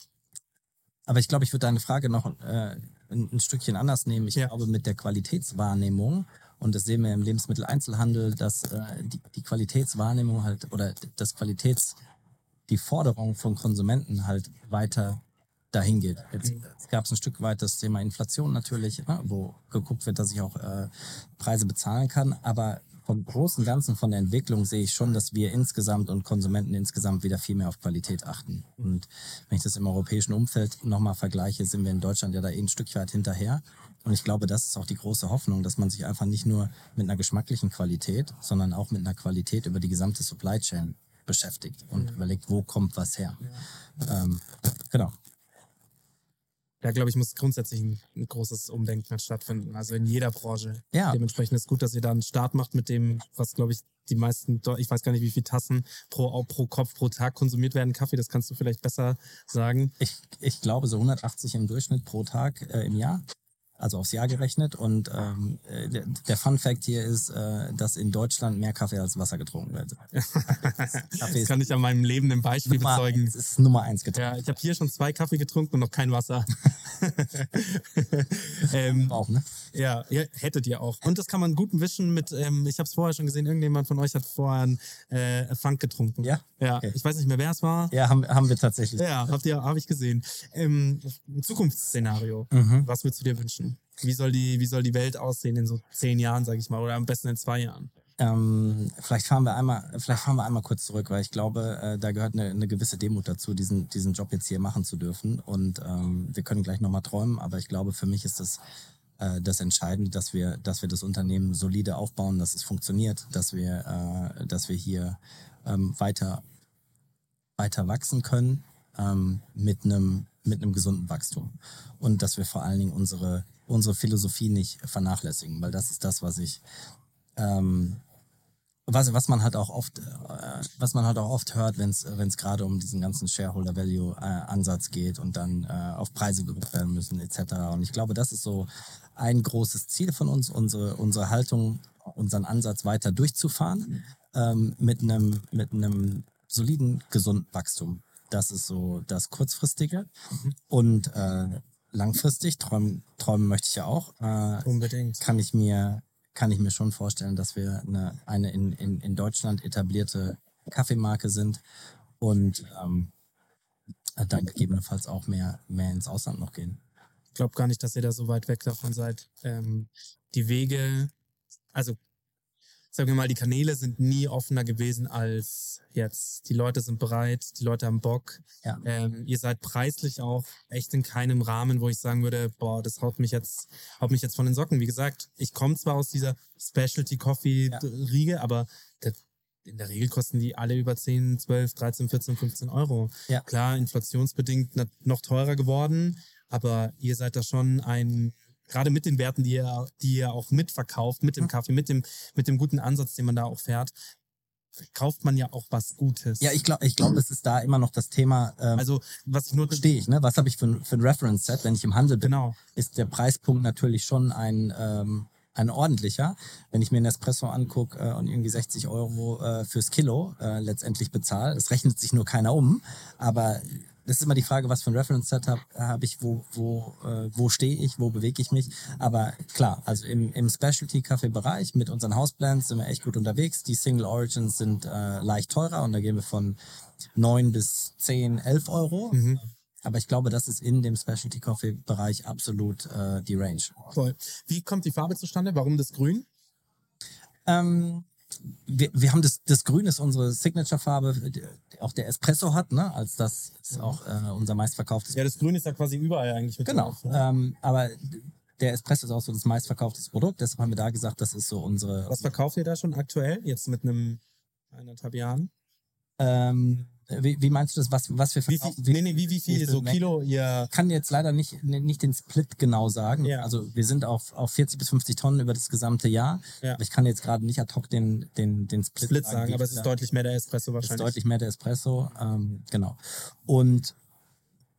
Aber ich glaube, ich würde deine Frage noch äh, ein, ein Stückchen anders nehmen. Ich ja. glaube, mit der Qualitätswahrnehmung, und das sehen wir im Lebensmitteleinzelhandel, dass äh, die, die Qualitätswahrnehmung halt, oder das Qualitäts, die Forderung von Konsumenten halt weiter dahin geht. Jetzt gab es ein Stück weit das Thema Inflation natürlich, ne, wo geguckt wird, dass ich auch äh, Preise bezahlen kann. Aber vom großen Ganzen, von der Entwicklung sehe ich schon, dass wir insgesamt und Konsumenten insgesamt wieder viel mehr auf Qualität achten. Und wenn ich das im europäischen Umfeld nochmal vergleiche, sind wir in Deutschland ja da eh ein Stück weit hinterher. Und ich glaube, das ist auch die große Hoffnung, dass man sich einfach nicht nur mit einer geschmacklichen Qualität, sondern auch mit einer Qualität über die gesamte Supply Chain beschäftigt und überlegt, wo kommt was her. Ähm, genau. Da, glaube ich, muss grundsätzlich ein, ein großes Umdenken stattfinden, also in jeder Branche. Ja. Dementsprechend ist gut, dass ihr da einen Start macht mit dem, was, glaube ich, die meisten, ich weiß gar nicht, wie viele Tassen pro, pro Kopf, pro Tag konsumiert werden. Kaffee, das kannst du vielleicht besser sagen. Ich, ich glaube, so hundertachtzig im Durchschnitt pro Tag äh, im Jahr, also aufs Jahr gerechnet. Und ähm, der, der Fun-Fact hier ist, äh, dass in Deutschland mehr Kaffee als Wasser getrunken wird. Kaffee, das kann ich an meinem Leben im Beispiel Nummer bezeugen. Das ist Nummer eins getrunken. Ja, ich habe hier schon zwei Kaffee getrunken und noch kein Wasser. ähm, auch, ne? Ja, ja, hättet ihr auch. Und das kann man gut mischen mit, ähm, ich habe es vorher schon gesehen, irgendjemand von euch hat vorher einen äh, Funk getrunken. Ja? Ja, okay. Ich weiß nicht mehr, wer es war. Ja, haben, haben wir tatsächlich. Ja, habe ich gesehen. Ähm, ein Zukunftsszenario. Mhm. Was würdest du dir wünschen? Wie soll die, wie soll die Welt aussehen in so zehn Jahren, sage ich mal, oder am besten in zwei Jahren? Ähm, vielleicht fahren wir einmal, vielleicht fahren wir einmal kurz zurück, weil ich glaube, äh, da gehört eine, eine gewisse Demut dazu, diesen, diesen Job jetzt hier machen zu dürfen. Und ähm, wir können gleich nochmal träumen, aber ich glaube, für mich ist das, äh, das Entscheidende, dass wir, dass wir das Unternehmen solide aufbauen, dass es funktioniert, dass wir, äh, dass wir hier ähm, weiter, weiter wachsen können ähm, mit einem, mit einem gesunden Wachstum. Und dass wir vor allen Dingen unsere, unsere Philosophie nicht vernachlässigen, weil das ist das, was ich ähm, was, was man halt auch oft, äh, was man halt auch oft hört, wenn es gerade um diesen ganzen Shareholder-Value-Ansatz äh, geht und dann äh, auf Preise geguckt werden müssen et cetera. Und ich glaube, das ist so ein großes Ziel von uns, unsere, unsere Haltung, unseren Ansatz weiter durchzufahren ähm, mit einem mit einem soliden, gesunden Wachstum. Das ist so das Kurzfristige. Mhm. Und äh, langfristig, träumen, träumen möchte ich ja auch. Äh, Unbedingt. Kann ich mir, kann ich mir schon vorstellen, dass wir eine, eine in, in, in Deutschland etablierte Kaffeemarke sind und ähm, dann gegebenenfalls auch mehr, mehr ins Ausland noch gehen. Ich glaube gar nicht, dass ihr da so weit weg davon seid. Ähm, die Wege, also sagen wir mal, die Kanäle sind nie offener gewesen als jetzt. Die Leute sind bereit, die Leute haben Bock. Ja. Ähm, ihr seid preislich auch echt in keinem Rahmen, wo ich sagen würde, boah, das haut mich jetzt, haut mich jetzt von den Socken. Wie gesagt, ich komme zwar aus dieser Specialty-Coffee-Riege, ja, aber das, in der Regel kosten die alle über zehn, zwölf, dreizehn, vierzehn, fünfzehn Euro. Ja. Klar, inflationsbedingt noch teurer geworden, aber ihr seid da schon ein... Gerade mit den Werten, die ihr, die ihr auch mitverkauft, mit dem Kaffee, mit dem, mit dem guten Ansatz, den man da auch fährt, kauft man ja auch was Gutes. Ja, ich glaube, ich glaub, es ist da immer noch das Thema, ähm, also, was ich nur verstehe ich, ne? Was habe ich für, für ein Reference-Set, wenn ich im Handel bin, genau, ist der Preispunkt natürlich schon ein, ähm, ein ordentlicher. Wenn ich mir einen Espresso angucke äh, und irgendwie sechzig Euro äh, fürs Kilo äh, letztendlich bezahle, es rechnet sich nur keiner um, aber... Das ist immer die Frage, was für ein Reference-Set habe hab ich, wo, wo, äh, wo stehe ich, wo bewege ich mich. Aber klar, also im, im Specialty-Kaffee-Bereich mit unseren House-Blends sind wir echt gut unterwegs. Die Single-Origins sind äh, leicht teurer und da gehen wir von neun bis zehn, elf Euro. Mhm. Aber ich glaube, das ist in dem Specialty-Coffee-Bereich absolut äh, die Range. Voll. Wie kommt die Farbe zustande? Warum das Grün? Ähm... Wir, wir haben das, das Grün ist unsere Signature-Farbe, auch der Espresso hat, ne? Als das ist auch äh, unser meistverkauftes. Ja, das Grün ist ja quasi überall eigentlich mit. Genau, drauf, ne? ähm, aber der Espresso ist auch so das meistverkauftes Produkt, deshalb haben wir da gesagt, das ist so unsere... Was verkauft ihr da schon aktuell, jetzt mit einem eineinhalb Jahren? Ähm... Wie, wie meinst du das, was, was wir verkaufen? Wie, wie, nee, nee, wie, wie viel so Kilo? Ja. Ich kann jetzt leider nicht, nicht den Split genau sagen. Ja. Also wir sind auf, auf vierzig bis fünfzig Tonnen über das gesamte Jahr. Ja. Aber ich kann jetzt gerade nicht ad hoc den, den, den Split, Split sagen. sagen aber es ist deutlich mehr der Espresso wahrscheinlich. Es ist deutlich mehr der Espresso, ähm, genau. Und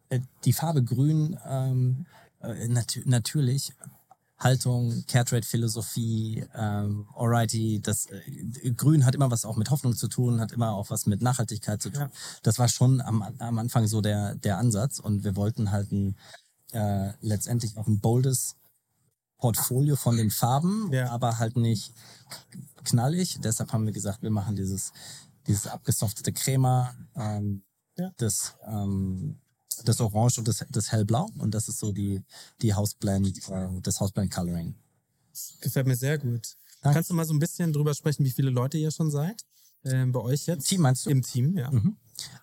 äh, die Farbe Grün, ähm, äh, nat- natürlich... Haltung, Caretrade-Philosophie, ähm, Alrighty, das äh, Grün hat immer was auch mit Hoffnung zu tun, hat immer auch was mit Nachhaltigkeit zu tun. Ja. Das war schon am, am Anfang so der, der Ansatz und wir wollten halt ein, äh, letztendlich auch ein boldes Portfolio von den Farben, ja, aber halt nicht knallig. Deshalb haben wir gesagt, wir machen dieses, dieses abgesoftete Crema, ähm, ja. das... Ähm, das Orange und das, das Hellblau und das ist so die, die Houseblend, das Houseblend-Coloring. Gefällt mir sehr gut. Danke. Kannst du mal so ein bisschen drüber sprechen, wie viele Leute ihr schon seid? Äh, bei euch jetzt? Im Team meinst du? Im Team, ja. Mhm.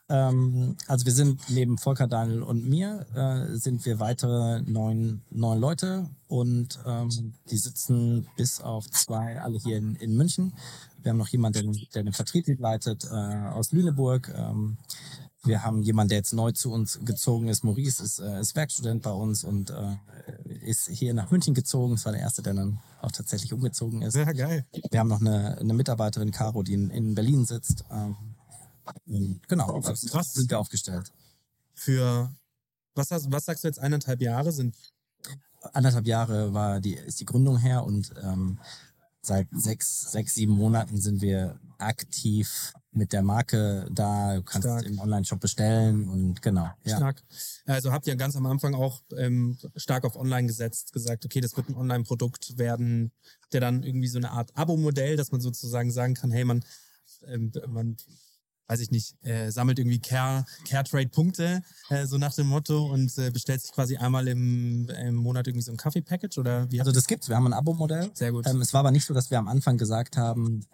Ähm, also wir sind neben Volker, Daniel und mir äh, sind wir weitere neun, neun Leute und ähm, die sitzen bis auf zwei alle hier in, in München. Wir haben noch jemanden, der, der den Vertrieb leitet äh, aus Lüneburg. Ähm, Wir haben jemanden, der jetzt neu zu uns gezogen ist. Maurice ist, äh, ist Werkstudent bei uns und äh, ist hier nach München gezogen. Das war der Erste, der dann auch tatsächlich umgezogen ist. Ja, geil. Wir haben noch eine, eine Mitarbeiterin, Caro, die in, in Berlin sitzt. Ähm, genau, das krass. Sind wir aufgestellt. Für, was, hast, was sagst du jetzt, eineinhalb Jahre sind? Anderthalb Jahre war die, ist die Gründung her und ähm, seit sechs, sechs, sieben Monaten sind wir aktiv mit der Marke da. Du kannst stark im Online-Shop bestellen und genau. Ja. Stark. Also habt ihr ganz am Anfang auch ähm, stark auf Online gesetzt, gesagt, okay, das wird ein Online-Produkt werden, der dann irgendwie so eine Art Abo-Modell, dass man sozusagen sagen kann, hey, man, ähm, man weiß ich nicht, äh, sammelt irgendwie Care, Caretrade-Punkte, äh, so nach dem Motto und äh, bestellt sich quasi einmal im, im Monat irgendwie so ein Kaffee-Package oder wie? Also das gibt's, wir haben ein Abo-Modell. Sehr gut. Ähm, es war aber nicht so, dass wir am Anfang gesagt haben,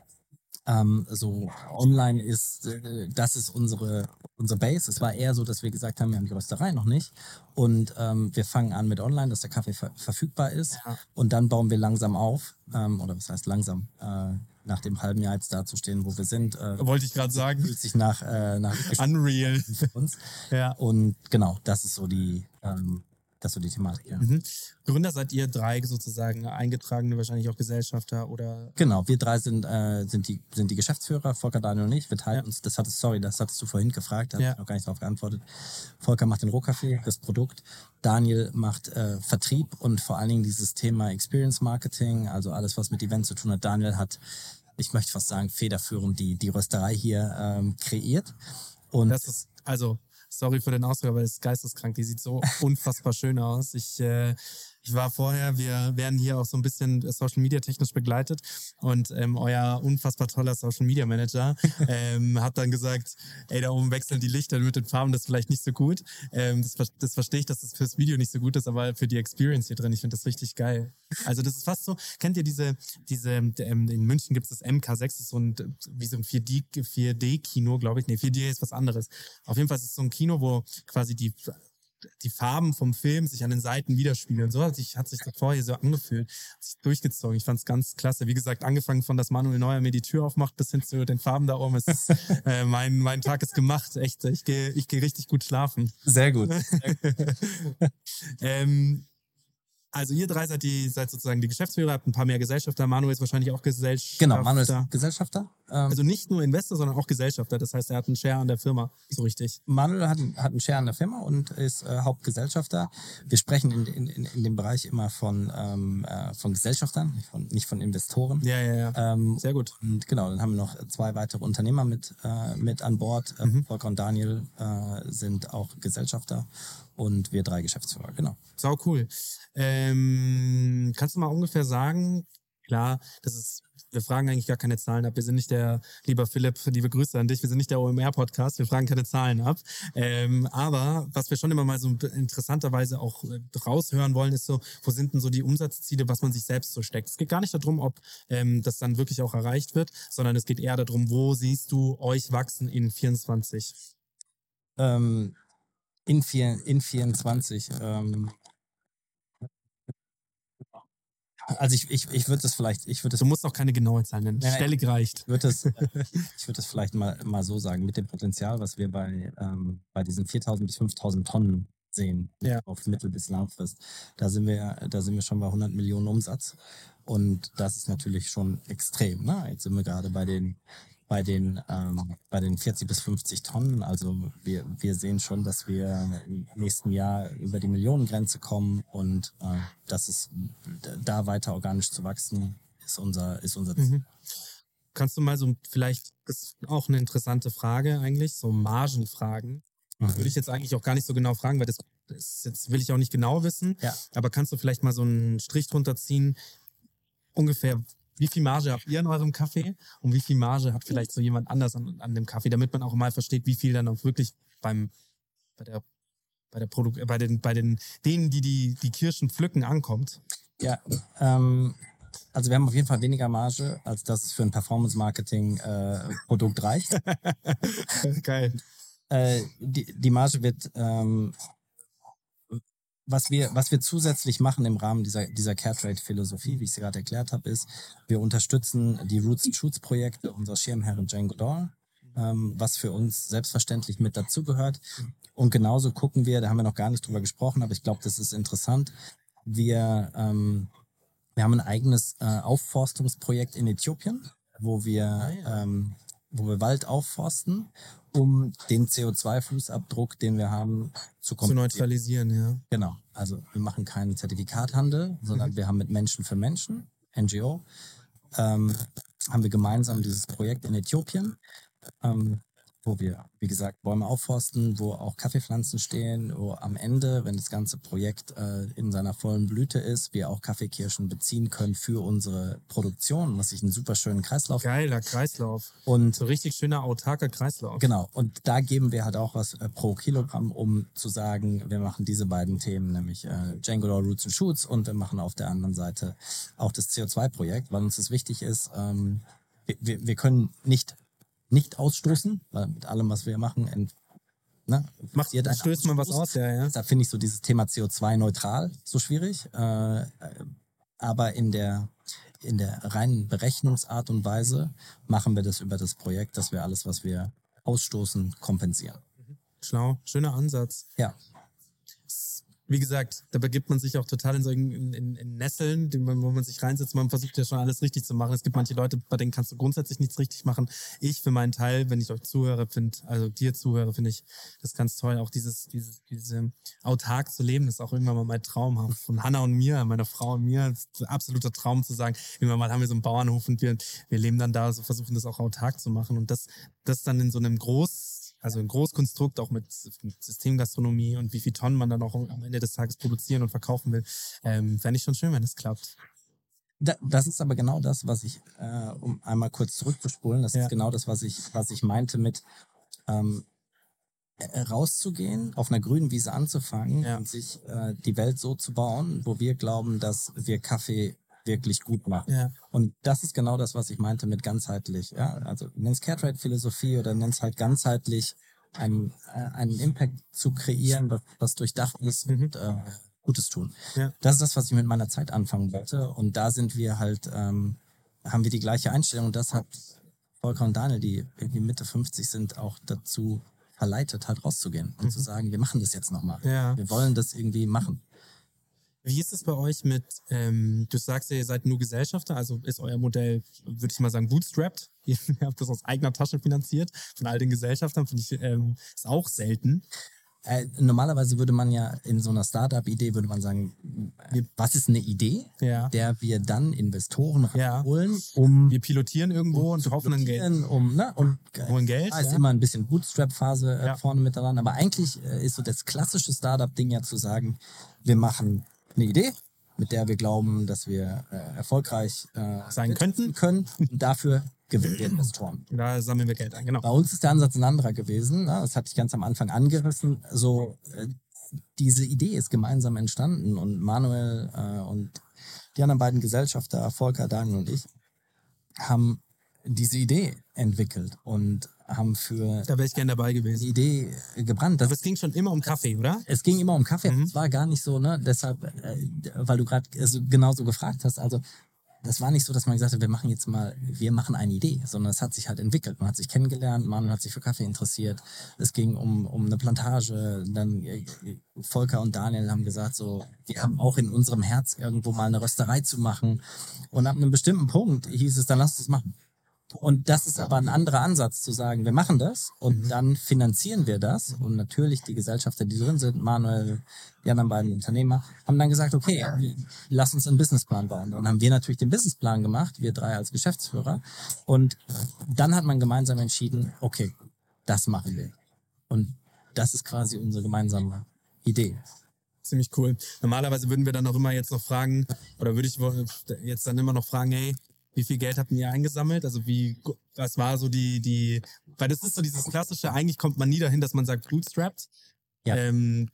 Ähm, so online ist, äh, das ist unsere, unsere Base. Es war eher so, dass wir gesagt haben, wir haben die Rösterei noch nicht und ähm, wir fangen an mit online, dass der Kaffee ver- verfügbar ist, ja, und dann bauen wir langsam auf, ähm, oder was heißt langsam, äh, nach dem halben Jahr jetzt dazustehen, wo wir sind. Äh, Wollte ich gerade sagen. Fühlt sich nach, äh, nach Unreal für uns. Ja. Und genau, das ist so die, ähm, das ist so die Thematik, ja. Mhm. Gründer seid ihr drei sozusagen, eingetragene wahrscheinlich auch Gesellschafter oder? Genau, wir drei sind, äh, sind, die, sind die Geschäftsführer, Volker, Daniel und ich. Wir teilen ja. uns, das hattest, sorry, das hattest du vorhin gefragt, da ja. habe ich noch gar nicht darauf geantwortet. Volker macht den Rohkaffee, das Produkt. Daniel macht äh, Vertrieb und vor allen Dingen dieses Thema Experience Marketing, also alles, was mit Events zu tun hat. Daniel hat, ich möchte fast sagen, federführend die, die Rösterei hier ähm, kreiert. Und das ist, also... Sorry für den Ausdruck, aber das ist geisteskrank. Die sieht so unfassbar schön aus. Ich, äh, ich war vorher, wir werden hier auch so ein bisschen Social Media technisch begleitet und ähm, euer unfassbar toller Social Media Manager ähm, hat dann gesagt, ey, da oben wechseln die Lichter mit den Farben, das ist vielleicht nicht so gut. Ähm, das, das verstehe ich, dass das fürs Video nicht so gut ist, aber für die Experience hier drin, ich finde das richtig geil. Also das ist fast so, kennt ihr diese, diese ähm, in München gibt es das M K sechs, das ist so ein, wie so ein vier D, vier D-Kino, glaube ich. Nee, vier D ist was anderes. Auf jeden Fall ist es so ein Kino, wo quasi die, die Farben vom Film sich an den Seiten widerspiegeln. Und so hat sich, hat sich das vorher so angefühlt, hat sich durchgezogen. Ich fand es ganz klasse. Wie gesagt, angefangen von, dass Manuel Neuer mir die Tür aufmacht, bis hin zu den Farben da oben. Es ist, äh, mein, mein Tag ist gemacht. Echt, ich gehe ich geh richtig gut schlafen. Sehr gut. Sehr gut. ähm, Also ihr drei seid, die, seid sozusagen die Geschäftsführer, habt ein paar mehr Gesellschafter. Manuel ist wahrscheinlich auch Gesellschafter. Genau, Manuel ist Gesellschafter. Ähm also nicht nur Investor, sondern auch Gesellschafter. Das heißt, er hat einen Share an der Firma, so richtig. Manuel hat, hat einen Share an der Firma und ist äh, Hauptgesellschafter. Wir sprechen in, in, in, in dem Bereich immer von, ähm, äh, von Gesellschaftern, nicht von, nicht von Investoren. Ja, ja, ja. Ähm, Sehr gut. Und genau, dann haben wir noch zwei weitere Unternehmer mit, äh, mit an Bord. Ähm, mhm. Volker und Daniel äh, sind auch Gesellschafter. Und wir drei Geschäftsführer, genau. Sau cool. Ähm, kannst du mal ungefähr sagen, klar, das ist, wir fragen eigentlich gar keine Zahlen ab. Wir sind nicht der, lieber Philipp, liebe Grüße an dich, wir sind nicht der O M R-Podcast, wir fragen keine Zahlen ab. Ähm, aber was wir schon immer mal so interessanterweise auch raushören wollen, ist so, wo sind denn so die Umsatzziele, was man sich selbst so steckt. Es geht gar nicht darum, ob ähm, das dann wirklich auch erreicht wird, sondern es geht eher darum, wo siehst du euch wachsen in vierundzwanzig? Ähm... In, vier, in vierundzwanzig. Ähm, also ich, ich, ich würde das vielleicht... Ich würd das, du musst auch keine genaue Zahl nennen. Naja, Stellig reicht. Ich würde das, würd das vielleicht mal, mal so sagen. Mit dem Potenzial, was wir bei, ähm, bei diesen viertausend bis fünftausend Tonnen sehen, ja. auf mittel- bis langfrist, da sind wir, da sind wir schon bei hundert Millionen Umsatz. Und das ist natürlich schon extrem. Ne? Jetzt sind wir gerade bei den... Bei den, ähm, bei den vierzig bis fünfzig Tonnen, also wir, wir sehen schon, dass wir im nächsten Jahr über die Millionengrenze kommen und äh, dass es da weiter organisch zu wachsen, ist unser, ist unser Ziel. Mhm. Kannst du mal so, vielleicht ist auch eine interessante Frage eigentlich, so Margenfragen, mhm. würde ich jetzt eigentlich auch gar nicht so genau fragen, weil das, das jetzt will ich auch nicht genau wissen, ja. aber kannst du vielleicht mal so einen Strich drunter ziehen, ungefähr... Wie viel Marge habt ihr in eurem Kaffee und wie viel Marge hat vielleicht so jemand anders an, an dem Kaffee, damit man auch mal versteht, wie viel dann auch wirklich beim, bei der, bei der Produkt, äh, bei den, bei den, denen, die die, die Kirschen pflücken, ankommt? Ja, ähm, also wir haben auf jeden Fall weniger Marge, als dass es für ein Performance-Marketing-Produkt äh, reicht. Geil. äh, die, die Marge wird, ähm, Was wir, was wir zusätzlich machen im Rahmen dieser, dieser Caretrade-Philosophie, wie ich sie gerade erklärt habe, ist, wir unterstützen die Roots and Shoots-Projekte unserer Schirmherrin Jane Goodall, ähm, was für uns selbstverständlich mit dazugehört. Und genauso gucken wir, da haben wir noch gar nicht drüber gesprochen, aber ich glaube, das ist interessant. Wir, ähm, wir haben ein eigenes äh, Aufforstungsprojekt in Äthiopien, wo wir, ähm, wo wir Wald aufforsten, um den C O zwei Fußabdruck, den wir haben, zu, zu neutralisieren. Ja. Genau. Also wir machen keinen Zertifikathandel, sondern mhm. wir haben mit Menschen für Menschen, N G O, ähm, haben wir gemeinsam dieses Projekt in Äthiopien, ähm, wo wir, wie gesagt, Bäume aufforsten, wo auch Kaffeepflanzen stehen, wo am Ende, wenn das ganze Projekt äh, in seiner vollen Blüte ist, wir auch Kaffeekirschen beziehen können für unsere Produktion, was ich einen super schönen Kreislauf... Geiler Kreislauf. Und so richtig schöner, autarker Kreislauf. Genau. Und da geben wir halt auch was äh, pro Kilogramm, um zu sagen, wir machen diese beiden Themen, nämlich äh, Jane Goodall Roots and Shoots, und wir machen auf der anderen Seite auch das C O zwei Projekt, weil uns das wichtig ist. Ähm, wir, wir können nicht... nicht ausstoßen, weil mit allem, was wir machen, ent, ne, macht ihr dann stößt man was aus, ja, ja. Da finde ich so dieses Thema C O zwei neutral so schwierig, äh, aber in der in der reinen Berechnungsart und Weise machen wir das über das Projekt, dass wir alles, was wir ausstoßen, kompensieren. Schlau, schöner Ansatz. Ja. wie gesagt, da begibt man sich auch total in solchen in, in, in Nesseln, wo man sich reinsetzt. Man versucht ja schon alles richtig zu machen. Es gibt manche Leute, bei denen kannst du grundsätzlich nichts richtig machen. Ich für meinen Teil, wenn ich euch zuhöre, finde, also dir zuhöre, finde ich das ganz toll. Auch dieses, dieses, diese autark zu leben, das ist auch irgendwann mal mein Traum. Von Hannah und mir, meiner Frau und mir, ist ein absoluter Traum zu sagen, irgendwann mal haben wir so einen Bauernhof und wir, wir leben dann da, so versuchen das auch autark zu machen. Und das, das dann in so einem groß Also ein Großkonstrukt, auch mit Systemgastronomie und wie viel Tonnen man dann auch am Ende des Tages produzieren und verkaufen will. Ähm, fände ich schon schön, wenn es klappt. Da, das ist aber genau das, was ich, äh, um einmal kurz zurückzuspulen, das ja. ist genau das, was ich, was ich meinte mit ähm, rauszugehen, auf einer grünen Wiese anzufangen ja. und sich äh, die Welt so zu bauen, wo wir glauben, dass wir Kaffee wirklich gut machen. Ja. Und das ist genau das, was ich meinte mit ganzheitlich. Ja, also nenn's Caretrade-Philosophie oder nenn's halt ganzheitlich, einen, einen Impact zu kreieren, was, was durchdacht ist mhm. und äh, Gutes tun. Ja. Das ist das, was ich mit meiner Zeit anfangen wollte. Und da sind wir halt, ähm, haben wir die gleiche Einstellung. Und das hat Volker und Daniel, die irgendwie Mitte fünfzig sind, auch dazu verleitet, halt rauszugehen und mhm. zu sagen, wir machen das jetzt nochmal. Ja. Wir wollen das irgendwie machen. Wie ist es bei euch mit, ähm, du sagst ja, ihr seid nur Gesellschafter, also ist euer Modell, würde ich mal sagen, bootstrapped. Ihr habt das aus eigener Tasche finanziert, von all den Gesellschaftern, finde ich, ähm, ist auch selten. Äh, normalerweise würde man ja in so einer Startup-Idee, würde man sagen, was ist eine Idee, ja. der wir dann Investoren holen, ja. um... Wir pilotieren irgendwo um und hoffen dann Geld. Um, ne, um, holen Geld. Da ist ja. immer ein bisschen Bootstrap-Phase ja. vorne mit dran, aber eigentlich ist so das klassische Startup-Ding ja zu sagen, wir machen... eine Idee, mit der wir glauben, dass wir äh, erfolgreich äh, sein könnten können. Und dafür gewinnen wir Investoren. Da sammeln wir Geld ein, genau. Bei uns ist der Ansatz ein anderer gewesen. Ne? Das hatte ich ganz am Anfang angerissen. So, äh, diese Idee ist gemeinsam entstanden. Und Manuel äh, und die anderen beiden Gesellschafter, Volker, Daniel und ich, haben diese Idee entwickelt und haben für da wäre ich gerne dabei gewesen. Die Idee gebrannt. Das Aber es ging schon immer um Kaffee, oder? Es ging immer um Kaffee. Mhm. Es war gar nicht so, ne? Deshalb, weil du gerade genauso gefragt hast. Also das war nicht so, dass man gesagt hat, wir machen jetzt mal, wir machen eine Idee, sondern es hat sich halt entwickelt. Man hat sich kennengelernt, man hat sich für Kaffee interessiert. Es ging um, um eine Plantage. Dann Volker und Daniel haben gesagt, so, wir haben auch in unserem Herz irgendwo mal eine Rösterei zu machen. Und ab einem bestimmten Punkt hieß es, dann lass uns machen. Und das ist aber ein anderer Ansatz, zu sagen, wir machen das und mhm. dann finanzieren wir das. Und natürlich die Gesellschafter, die drin sind, Manuel, die anderen beiden Unternehmer, haben dann gesagt, okay, lass uns einen Businessplan bauen. Und dann haben wir natürlich den Businessplan gemacht, wir drei als Geschäftsführer. Und dann hat man gemeinsam entschieden, okay, das machen wir. Und das ist quasi unsere gemeinsame Idee. Ziemlich cool. Normalerweise würden wir dann auch immer jetzt noch fragen, oder würde ich jetzt dann immer noch fragen, hey, wie viel Geld habt ihr eingesammelt? Also wie, was war so die, die, weil das ist so dieses klassische, eigentlich kommt man nie dahin, dass man sagt, bootstrapped. Ja. Ähm,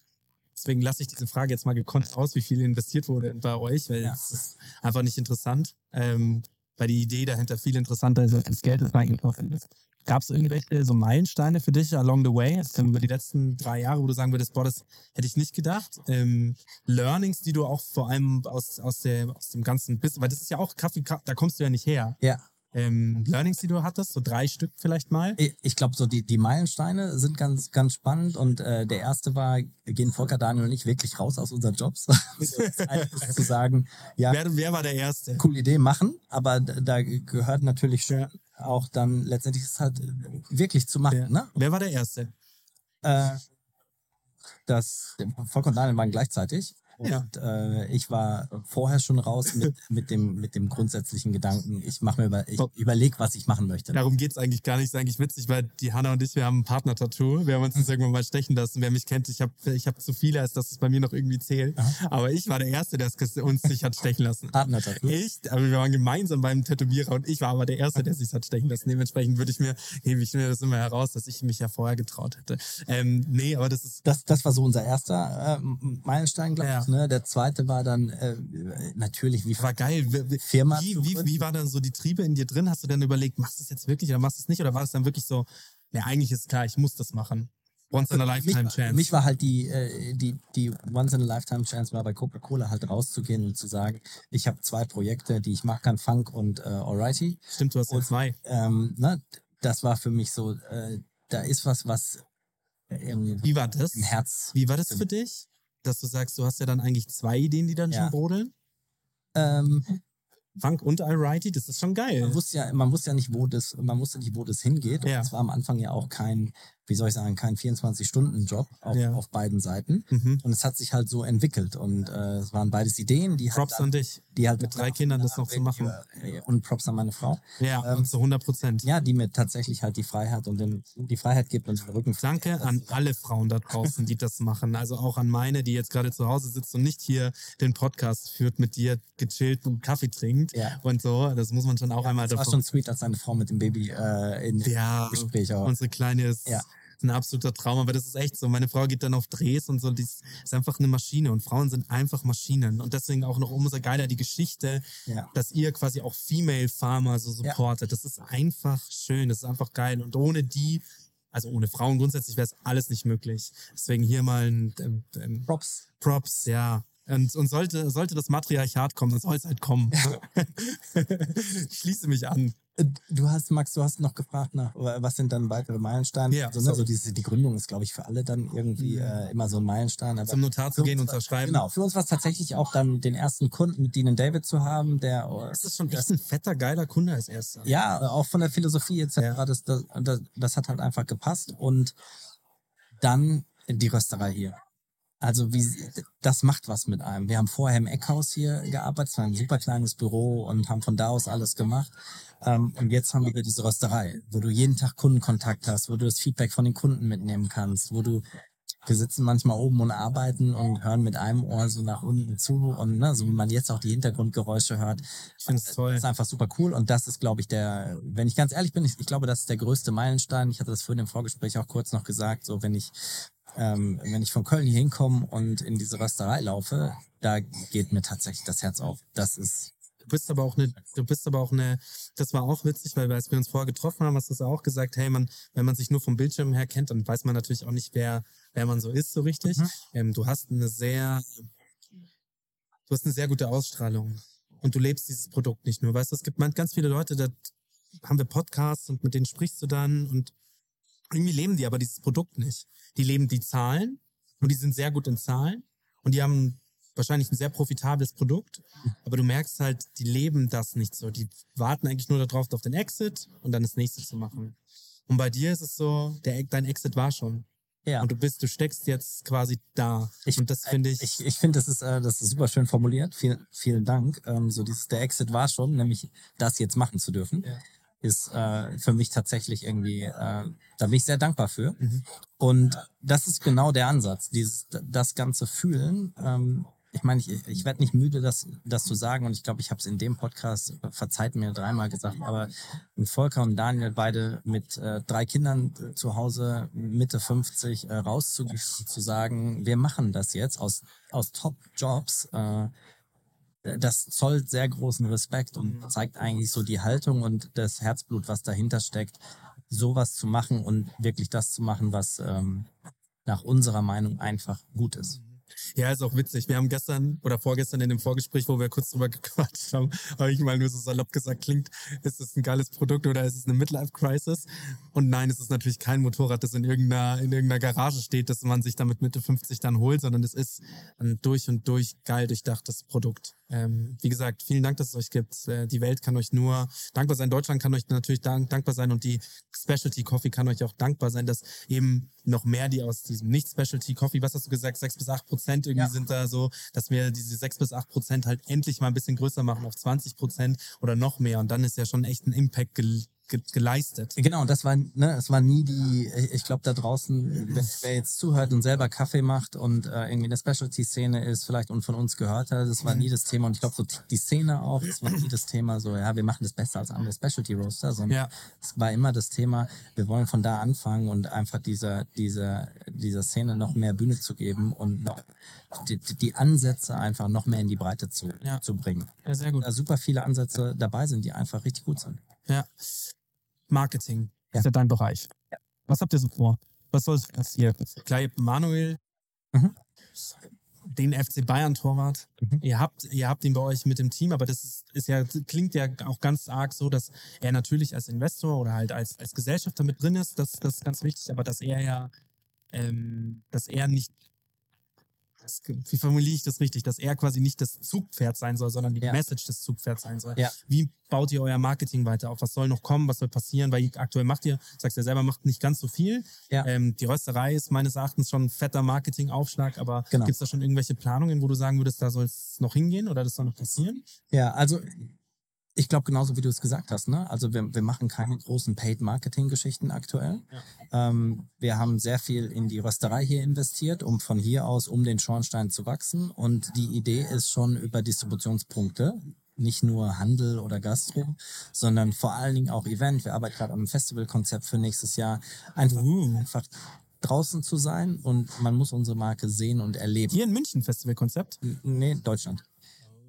deswegen lasse ich diese Frage jetzt mal gekonnt aus, wie viel investiert wurde bei euch, weil ja. das ist einfach nicht interessant, ähm, weil die Idee dahinter viel interessanter ist als das Geld, das reingeflossen ist. Gab es irgendwelche so Meilensteine für dich along the way, also über die letzten drei Jahre, wo du sagen würdest, boah, das hätte ich nicht gedacht? Ähm, Learnings, die du auch vor allem aus, aus, der, aus dem ganzen Business, weil das ist ja auch Kaffee, da kommst du ja nicht her. Ja. Ähm, Learnings, die du hattest, so drei Stück vielleicht mal? Ich glaube, so die, die Meilensteine sind ganz, ganz spannend und äh, der erste war, gehen Volker, Daniel und ich wirklich raus aus unseren Jobs. Das eine ist zu sagen, ja, wer, wer war der Erste? Coole Idee, machen, aber da, da gehört natürlich schon auch dann letztendlich ist es halt wirklich zu machen. Ja. Ne? Wer war der Erste? Äh, das, Volker und Daniel waren gleichzeitig. Ja. Und äh, ich war vorher schon raus mit, mit, dem, mit dem grundsätzlichen Gedanken, ich mache mir über, ich überlege, was ich machen möchte. Darum geht es eigentlich gar nicht, ist eigentlich witzig, weil die Hanna und ich, wir haben ein Partner-Tattoo, wir haben uns das irgendwann mal stechen lassen. Wer mich kennt, ich habe ich hab zu viele, als dass es bei mir noch irgendwie zählt. Aha. Aber ich war der Erste, der es uns sich hat stechen lassen. Partner-Tattoo? Ich, aber wir waren gemeinsam beim Tätowierer und ich war aber der Erste, der sich hat stechen lassen. Dementsprechend würde ich mir, hebe ich mir das immer heraus, dass ich mich ja vorher getraut hätte. Ähm, nee, aber das ist... Das, das war so unser erster äh, Meilenstein, glaube ich. Ja. Ne, der zweite war dann äh, natürlich wie war geil. Firma wie, wie, wie war dann so die Triebe in dir drin? Hast du dann überlegt, machst du es jetzt wirklich oder machst du es nicht? Oder war es dann wirklich so, ja, eigentlich ist klar, ich muss das machen. Once in a lifetime mich, chance. Für mich war halt die, die, die Once in a lifetime chance war bei Coca-Cola halt rauszugehen und zu sagen, ich habe zwei Projekte, die ich mache, kann Funk und äh, Alrighty. Stimmt, du hast ja zwei. Ähm, ne, das war für mich so, äh, da ist was, was irgendwie wie war das? Im Herz. Wie war das für dich? dass du sagst, du hast ja dann eigentlich zwei Ideen, die dann ja. schon brodeln? Ähm, Funk und Alrighty, das ist schon geil. Man wusste ja, man wusste ja nicht, wo das, man wusste nicht, wo das hingeht. Ja. Und es war am Anfang ja auch kein, wie soll ich sagen, kein vierundzwanzig-Stunden-Job auf, ja. auf beiden Seiten. Mhm. Und es hat sich halt so entwickelt. Und äh, es waren beides Ideen, die Props halt, an dich, die halt mit, mit drei Kindern das noch zu machen. Und Props an meine Frau. Ja, ähm, zu hundert Prozent. Ja, die mir tatsächlich halt die Freiheit und den, die Freiheit gibt und den Rücken. Danke das an alle Frauen da draußen, die das machen. Also auch an meine, die jetzt gerade zu Hause sitzt und nicht hier den Podcast führt mit dir, gechillt und Kaffee trinkt ja. und so. Das muss man schon auch ja, einmal... Das davor. War schon sweet, als deine Frau mit dem Baby äh, in ja, dem Gespräch auch. Unsere Kleine ist... Ja. Ein absoluter Traum, aber das ist echt so. Meine Frau geht dann auf Drehs und so, die ist einfach eine Maschine und Frauen sind einfach Maschinen und deswegen auch noch umso geiler die Geschichte, ja. dass ihr quasi auch Female Farmer so supportet. Ja. Das ist einfach schön, das ist einfach geil und ohne die, also ohne Frauen grundsätzlich wäre es alles nicht möglich. Deswegen hier mal ein, ein, ein Props. Props, ja. Und, und sollte, sollte das Matriarchat kommen, dann soll es halt kommen. Ich schließe mich an. Du hast, Max, du hast noch gefragt nach, was sind dann weitere Meilensteine? Ja, also, ne, so diese, die Gründung ist, glaube ich, für alle dann irgendwie ja. äh, immer so ein Meilenstein. Aber zum Notar zu gehen und unterschreiben. Genau, für uns war es tatsächlich auch dann den ersten Kunden mit Dean und David zu haben. Der, das ist schon echt ein fetter, geiler Kunde als erster. Ja, auch von der Philosophie et cetera. Ja. Das, das, das, das hat halt einfach gepasst. Und dann die Rösterei hier. Also wie, das macht was mit einem. Wir haben vorher im Eckhaus hier gearbeitet, es war ein super kleines Büro und haben von da aus alles gemacht. Ähm, und jetzt haben wir diese Rösterei, wo du jeden Tag Kundenkontakt hast, wo du das Feedback von den Kunden mitnehmen kannst, wo du, wir sitzen manchmal oben und arbeiten und hören mit einem Ohr so nach unten zu und ne, so wie man jetzt auch die Hintergrundgeräusche hört. Ich finde es toll. Das ist einfach super cool und das ist, glaube ich, der, wenn ich ganz ehrlich bin, ich, ich glaube, das ist der größte Meilenstein. Ich hatte das vorhin im Vorgespräch auch kurz noch gesagt, so wenn ich Ähm, wenn ich von Köln hier hinkomme und in diese Rösterei laufe, da geht mir tatsächlich das Herz auf. Das ist... Du bist aber auch eine, du bist aber auch eine, das war auch witzig, weil als wir uns vorher getroffen haben, hast du es auch gesagt, hey, man, wenn man sich nur vom Bildschirm her kennt, dann weiß man natürlich auch nicht, wer, wer man so ist, so richtig. Mhm. Ähm, du hast eine sehr, du hast eine sehr gute Ausstrahlung und du lebst dieses Produkt nicht nur. Weißt du, es gibt ganz viele Leute, da haben wir Podcasts und mit denen sprichst du dann und irgendwie leben die aber dieses Produkt nicht. Die leben die Zahlen und die sind sehr gut in Zahlen und die haben wahrscheinlich ein sehr profitables Produkt, aber du merkst halt, die leben das nicht so. Die warten eigentlich nur darauf, auf den Exit und dann das Nächste zu machen. Und bei dir ist es so, der, dein Exit war schon. Ja. Und du bist, du steckst jetzt quasi da. Ich, und das finde ich... Ich, ich finde, das ist, äh, das ist super schön formuliert. Vielen, vielen Dank. Ähm, so dieses, der Exit war schon, nämlich das jetzt machen zu dürfen. Ja. ist äh, für mich tatsächlich irgendwie, äh, da bin ich sehr dankbar für. Mhm. Und das ist genau der Ansatz, dieses das ganze Fühlen. Ähm, ich meine, ich, ich werde nicht müde, das, das zu sagen und ich glaube, ich habe es in dem Podcast, verzeiht mir, dreimal gesagt, aber Volker und Daniel beide mit äh, drei Kindern zu Hause, Mitte fünfzig, äh, rauszugehen, zu sagen, wir machen das jetzt aus, aus Top-Jobs, äh, das zollt sehr großen Respekt und zeigt eigentlich so die Haltung und das Herzblut, was dahinter steckt, sowas zu machen und wirklich das zu machen, was ähm, nach unserer Meinung einfach gut ist. Ja, ist auch witzig. Wir haben gestern oder vorgestern in dem Vorgespräch, wo wir kurz drüber gequatscht haben, habe ich mal nur so salopp gesagt, klingt, ist es ein geiles Produkt oder ist es eine Midlife-Crisis? Und nein, es ist natürlich kein Motorrad, das in irgendeiner, in irgendeiner Garage steht, dass man sich damit Mitte fünfzig dann holt, sondern es ist ein durch und durch geil durchdachtes Produkt. Ähm, wie gesagt, vielen Dank, dass es euch gibt. Äh, die Welt kann euch nur dankbar sein. Deutschland kann euch natürlich dank, dankbar sein und die Specialty Coffee kann euch auch dankbar sein, dass eben noch mehr die aus diesem Nicht-Specialty Coffee, was hast du gesagt, sechs bis acht Prozent irgendwie ja. sind da so, dass wir diese sechs bis acht Prozent halt endlich mal ein bisschen größer machen auf zwanzig Prozent oder noch mehr und dann ist ja schon echt ein Impact gel- geleistet. Genau, das war, ne, es war nie die, ich glaube da draußen, wer jetzt zuhört und selber Kaffee macht und äh, irgendwie in der Specialty-Szene ist vielleicht und von uns gehört hat, das war nie das Thema und ich glaube so die Szene auch, das war nie das Thema so, ja, wir machen das besser als andere Specialty-Roaster, sondern ja. es war immer das Thema, wir wollen von da anfangen und einfach dieser, dieser, dieser Szene noch mehr Bühne zu geben und noch die, die Ansätze einfach noch mehr in die Breite zu, ja. zu bringen. Ja, sehr gut. Da super viele Ansätze dabei sind, die einfach richtig gut sind. Ja. Marketing ja. ist ja dein Bereich. Ja. Was habt ihr so vor? Was soll es passieren? Klar, ihr habt Manuel, mhm. den F C Bayern-Torwart. Mhm. Ihr habt, ihr habt ihn bei euch mit dem Team, aber das ist, ist ja, klingt ja auch ganz arg so, dass er natürlich als Investor oder halt als, als Gesellschafter mit drin ist. Das, das ist ganz wichtig, aber dass er ja, ähm, dass er nicht das, wie formuliere ich das richtig, dass er quasi nicht das Zugpferd sein soll, sondern die ja. Message des Zugpferds sein soll. Ja. Wie baut ihr euer Marketing weiter auf? Was soll noch kommen? Was soll passieren? Weil aktuell macht ihr, sagst du ja selber, macht nicht ganz so viel. Ja. Ähm, die Rösterei ist meines Erachtens schon ein fetter Marketingaufschlag, aber genau. Gibt es da schon irgendwelche Planungen, wo du sagen würdest, da soll es noch hingehen oder das soll noch passieren? Ja, also ich glaube genauso, wie du es gesagt hast. Ne? Also wir, wir machen keine großen Paid-Marketing-Geschichten aktuell. Ja. Ähm, wir haben sehr viel in die Rösterei hier investiert, um von hier aus um den Schornstein zu wachsen. Und die Idee ist schon über Distributionspunkte, nicht nur Handel oder Gastro, sondern vor allen Dingen auch Event. Wir arbeiten gerade an einem Festivalkonzept für nächstes Jahr. Einfach, uh. einfach draußen zu sein und man muss unsere Marke sehen und erleben. Hier in München Festivalkonzept? N- nee, Deutschland.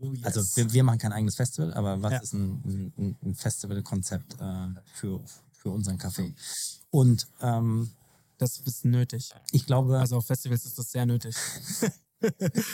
Oh, yes. Also wir, wir machen kein eigenes Festival, aber was ja. ist ein, ein, ein Festivalkonzept äh, für, für unseren Café? Und ähm, das ist nötig. Ich glaube, also auf Festivals ist das sehr nötig.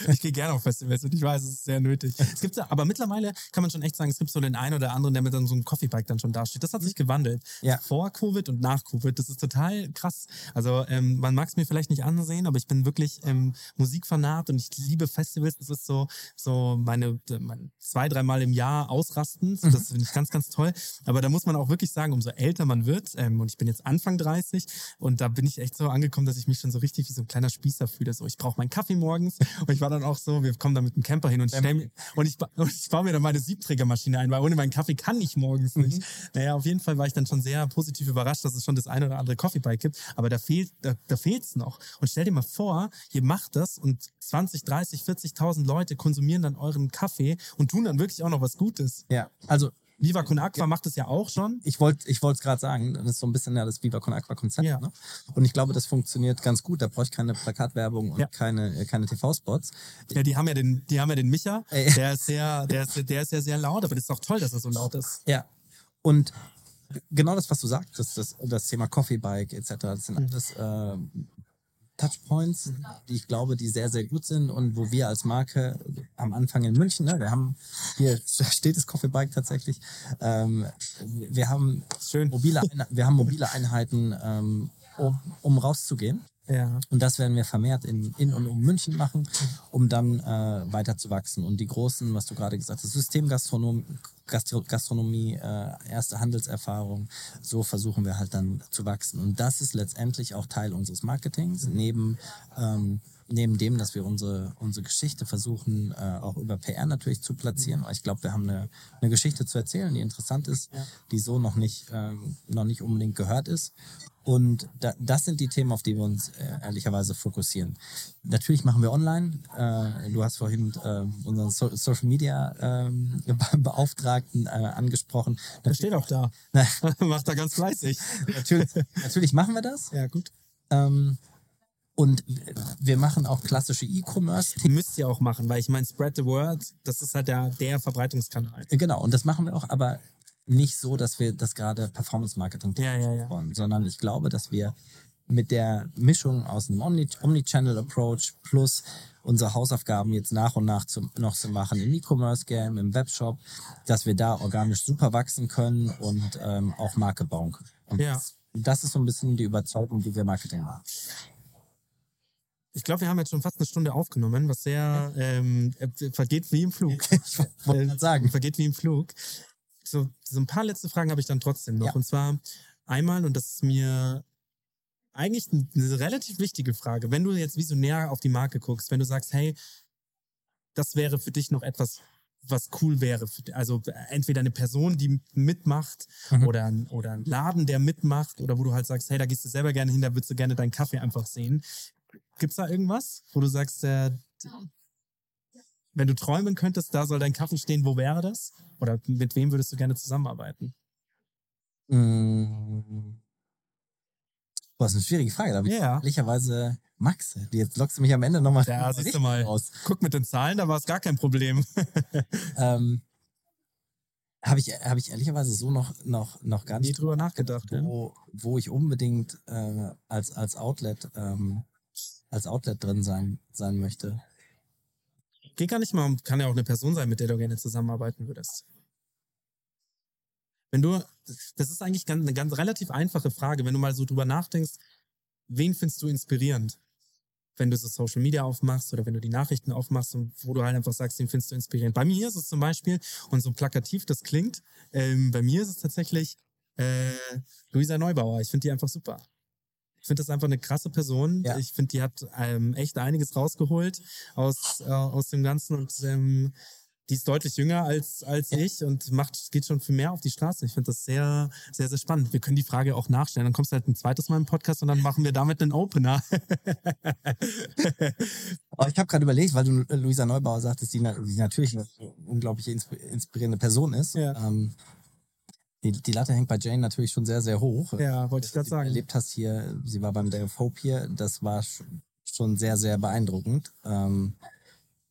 Ich gehe gerne auf Festivals und ich weiß, es ist sehr nötig. Es gibt ja, aber mittlerweile kann man schon echt sagen, es gibt so den einen oder anderen, der mit so einem Coffee-Bike dann schon dasteht. Das hat sich gewandelt. Ja. Vor Covid und nach Covid. Das ist total krass. Also ähm, man mag es mir vielleicht nicht ansehen, aber ich bin wirklich ähm, Musikfanat und ich liebe Festivals. Das ist so, so meine, meine zwei, dreimal im Jahr ausrastend. Das mhm. finde ich ganz, ganz toll. Aber da muss man auch wirklich sagen, umso älter man wird, ähm, und ich bin jetzt Anfang dreißig und da bin ich echt so angekommen, dass ich mich schon so richtig wie so ein kleiner Spießer fühle. So, ich brauche meinen Kaffee morgens. Und ich war dann auch so, wir kommen da mit dem Camper hin und ich, mir, und ich, und ich baue mir dann meine Siebträgermaschine ein, weil ohne meinen Kaffee kann ich morgens nicht. Mhm. Naja, auf jeden Fall war ich dann schon sehr positiv überrascht, dass es schon das ein oder andere Coffee-Bike gibt, aber da fehlt da, da fehlt's noch. Und stell dir mal vor, ihr macht das und zwanzig, dreißig, vierzigtausend Leute konsumieren dann euren Kaffee und tun dann wirklich auch noch was Gutes. Ja, also Viva Con Aqua ja. macht es ja auch schon. Ich wollte ich wollte es gerade sagen, das ist so ein bisschen ja das Viva Con Aqua Konzept. Ja. Ne? Und ich glaube, das funktioniert ganz gut. Da brauche ich keine Plakatwerbung und ja. keine, keine T V-Spots. Ja, die haben ja den, die haben ja den Micha. Ey. Der ist sehr, der ist, der ist ja sehr laut, aber das ist auch toll, dass er so laut ist. Ja. Und genau das, was du sagst, das, das, das Thema Coffee Bike et cetera, das sind alles äh, Touchpoints, die ich glaube, die sehr, sehr gut sind und wo wir als Marke am Anfang in München, ne, wir haben, hier steht das Coffee Bike tatsächlich, ähm, wir, haben Schön. Mobile Einheiten, wir haben mobile Einheiten, ähm, um, um rauszugehen. Ja. Und das werden wir vermehrt in, in und um München machen, um dann äh, weiter zu wachsen. Und die großen, was du gerade gesagt hast, Systemgastronomie, Gastro- Gastronomie, äh, erste Handelserfahrung, so versuchen wir halt dann zu wachsen. Und das ist letztendlich auch Teil unseres Marketings, neben, ähm, neben dem, dass wir unsere, unsere Geschichte versuchen, äh, auch über P R natürlich zu platzieren. Ich glaube, wir haben eine, eine Geschichte zu erzählen, die interessant ist, ja. die so noch nicht, ähm, noch nicht unbedingt gehört ist. Und da, das sind die Themen, auf die wir uns äh, ehrlicherweise fokussieren. Natürlich machen wir online. Äh, du hast vorhin äh, unseren so- Social Media äh, Beauftragten äh, angesprochen. Der steht auch da. Macht da ganz fleißig. natürlich, natürlich machen wir das. Ja, gut. Ähm, Und wir machen auch klassische E-Commerce-Themen. Müsst ihr auch machen, weil ich meine, Spread the Word, das ist halt der, der Verbreitungskanal. Genau, und das machen wir auch, aber nicht so, dass wir das gerade Performance-Marketing ja, ja, ja. wollen, sondern ich glaube, dass wir mit der Mischung aus einem Omni-Channel-Approach plus unsere Hausaufgaben jetzt nach und nach zu, noch zu machen im E-Commerce-Game, im Webshop, dass wir da organisch super wachsen können und ähm, auch Marke bauen können. Und ja. das, das ist so ein bisschen die Überzeugung, wie wir Marketing machen. Ich glaube, wir haben jetzt schon fast eine Stunde aufgenommen, was sehr ähm, vergeht wie im Flug. Ich wollte gerade sagen. Vergeht wie im Flug. So, so ein paar letzte Fragen habe ich dann trotzdem noch. Ja. Und zwar einmal, und das ist mir eigentlich eine relativ wichtige Frage, wenn du jetzt visionär auf die Marke guckst, wenn du sagst, hey, das wäre für dich noch etwas, was cool wäre. Also entweder eine Person, die mitmacht mhm. oder, ein, oder ein Laden, der mitmacht oder wo du halt sagst, hey, da gehst du selber gerne hin, da würdest du gerne deinen Kaffee einfach sehen. Gibt's da irgendwas, wo du sagst, äh, wenn du träumen könntest, da soll dein Kaffee stehen, wo wäre das? Oder mit wem würdest du gerne zusammenarbeiten? Mmh. Boah, das ist eine schwierige Frage. Da habe ich yeah. ehrlicherweise Max, jetzt lockst du mich am Ende nochmal raus. Ja, siehst du mal. Raus. Guck mit den Zahlen, da war es gar kein Problem. ähm, habe ich, hab ich ehrlicherweise so noch, noch, noch gar nicht drüber nachgedacht, wo, ja. wo ich unbedingt äh, als, als Outlet... Ähm, als Outlet drin sein, sein möchte. Geht gar nicht mal, kann ja auch eine Person sein, mit der du gerne zusammenarbeiten würdest. Wenn du, das ist eigentlich ganz, eine ganz relativ einfache Frage, wenn du mal so drüber nachdenkst, wen findest du inspirierend? wenn du so Social Media aufmachst oder wenn du die Nachrichten aufmachst und wo du halt einfach sagst, den findest du inspirierend. Bei mir ist es zum Beispiel, und so plakativ das klingt, ähm, bei mir ist es tatsächlich äh, Luisa Neubauer. Ich finde die einfach super. Ich finde das einfach eine krasse Person. Ja. Ich finde, die hat ähm, echt einiges rausgeholt aus, äh, aus dem Ganzen und ähm, die ist deutlich jünger als, als ja. ich und macht, geht schon viel mehr auf die Straße. Ich finde das sehr, sehr, sehr spannend. Wir können die Frage auch nachstellen. Dann kommst du halt ein zweites Mal im Podcast und dann machen wir damit einen Opener. Aber ich habe gerade überlegt, weil du Luisa Neubauer sagtest, die, na- die natürlich eine unglaublich inspirierende Person ist. Ja. Ähm, die, die Latte hängt bei Jane natürlich schon sehr, sehr hoch. Ja, wollte ich gerade sagen. Erlebt hast hier, sie war beim Day of Hope hier, das war schon sehr, sehr beeindruckend. Ähm,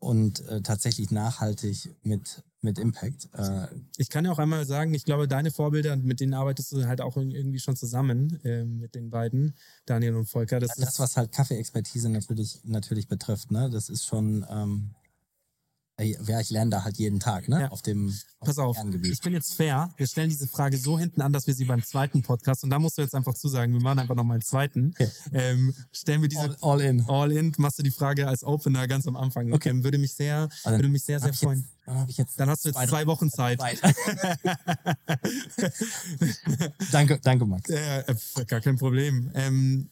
Und äh, tatsächlich nachhaltig mit, mit Impact. Äh, ich kann ja auch einmal sagen, ich glaube, deine Vorbilder, mit denen arbeitest du halt auch irgendwie schon zusammen, äh, mit den beiden, Daniel und Volker. Das, das was halt Kaffee-Expertise natürlich, natürlich betrifft, ne? Das ist schon, ähm, ja, ich lerne da halt jeden Tag, ne? Ja. Auf dem auf Pass auf, Kerngebiet. Ich bin jetzt fair. Wir stellen diese Frage so hinten an, dass wir sie beim zweiten Podcast, und da musst du jetzt einfach zusagen, wir machen einfach nochmal einen zweiten. Okay. Ähm, stellen wir diese... All, all in. All in, machst du die Frage als Opener ganz am Anfang. Okay. Ähm, würde mich sehr, also, würde mich sehr, sehr freuen. Jetzt, dann, hab ich jetzt dann hast du jetzt zwei, zwei Wochen Zeit. Zwei. danke, danke Max. Äh, äh, gar kein Problem. Ähm,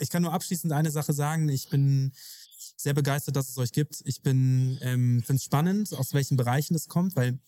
ich kann nur abschließend eine Sache sagen. Ich bin... sehr begeistert, dass es euch gibt. Ich bin, ähm, finde es spannend, aus welchen Bereichen es kommt, weil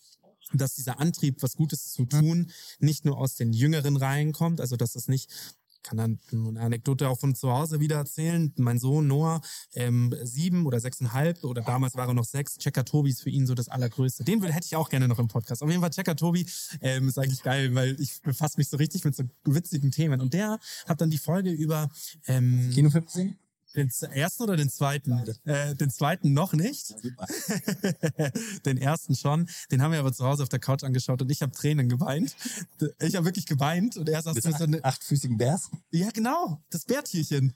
dass dieser Antrieb, was Gutes zu tun, nicht nur aus den jüngeren Reihen kommt, also dass das nicht, ich kann dann eine Anekdote auch von zu Hause wieder erzählen, mein Sohn Noah, ähm, sieben oder sechseinhalb oder damals war er noch sechs, Checker Tobi ist für ihn so das Allergrößte. Den würde, hätte ich auch gerne noch im Podcast. Auf jeden Fall Checker Tobi ähm, ist eigentlich geil, weil ich befasse mich so richtig mit so witzigen Themen und der hat dann die Folge über... Ähm, Kinofilm gesehen? Den ersten oder den zweiten? Äh, den zweiten noch nicht. Den ersten schon. Den haben wir aber zu Hause auf der Couch angeschaut und ich habe Tränen geweint. Ich habe wirklich geweint und er saß mit so einem achtfüßigen Bärs? Ja, genau. Das Bärtierchen.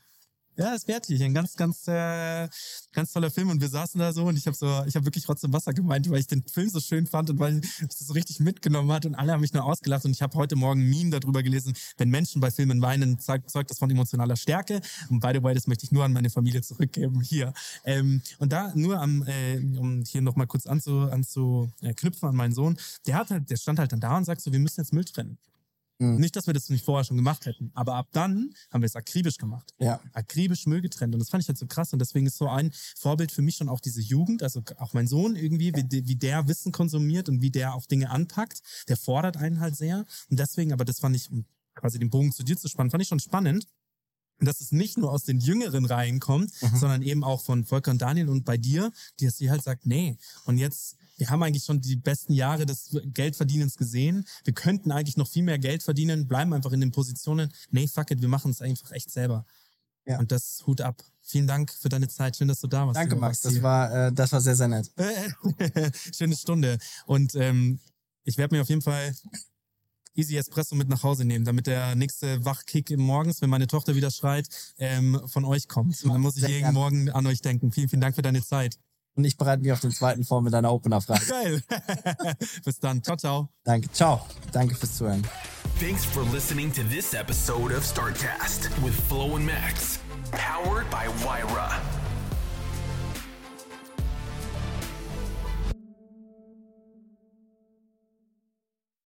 Ja, das Bärtierchen. Ganz, ganz, äh, ganz toller Film. Und wir saßen da so und ich habe so, ich habe wirklich Rotz im Wasser geweint, weil ich den Film so schön fand und weil ich das so richtig mitgenommen hat und alle haben mich nur ausgelacht. Und ich habe heute Morgen ein Meme darüber gelesen, wenn Menschen bei Filmen weinen, zeigt, zeugt das von emotionaler Stärke. Und by the way, das möchte ich nur an meine Familie zurückgeben hier. Ähm, und da nur am, äh, um hier nochmal kurz anzu, anzuknüpfen an meinen Sohn, der hat halt, der stand halt dann da und sagt so, wir müssen jetzt Müll trennen. Mhm. Nicht, dass wir das nicht vorher schon gemacht hätten, aber ab dann haben wir es akribisch gemacht. Ja. Akribisch Müll getrennt und das fand ich halt so krass und deswegen ist so ein Vorbild für mich schon auch diese Jugend, also auch mein Sohn irgendwie, wie, wie der Wissen konsumiert und wie der auch Dinge anpackt, der fordert einen halt sehr und deswegen, aber das fand ich, um quasi den Bogen zu dir zu spannen, fand ich schon spannend, dass es nicht nur aus den jüngeren Reihen kommt, mhm. sondern eben auch von Volker und Daniel und bei dir, die sie halt sagt, nee, und jetzt wir haben eigentlich schon die besten Jahre des Geldverdienens gesehen. Wir könnten eigentlich noch viel mehr Geld verdienen, bleiben einfach in den Positionen. Nee, fuck it, wir machen es einfach echt selber. Ja. Und das Hut ab. Vielen Dank für deine Zeit. Schön, dass du da warst. Danke, Max. Das war, äh, das war sehr, sehr nett. Schöne Stunde. Und ähm, ich werde mir auf jeden Fall Easy Espresso mit nach Hause nehmen, damit der nächste Wachkick morgens, wenn meine Tochter wieder schreit, ähm, von euch kommt. Und dann muss ich jeden gerne. Morgen an euch denken. Vielen, vielen Dank für deine Zeit. Und ich bereite mich auf den zweiten vor mit einer Opener-Frage. Geil. Bis dann. Ciao, ciao. Danke. Ciao. Danke fürs Zuhören. Thanks for listening to this episode of Starcast with Flo and Max, powered by Waira.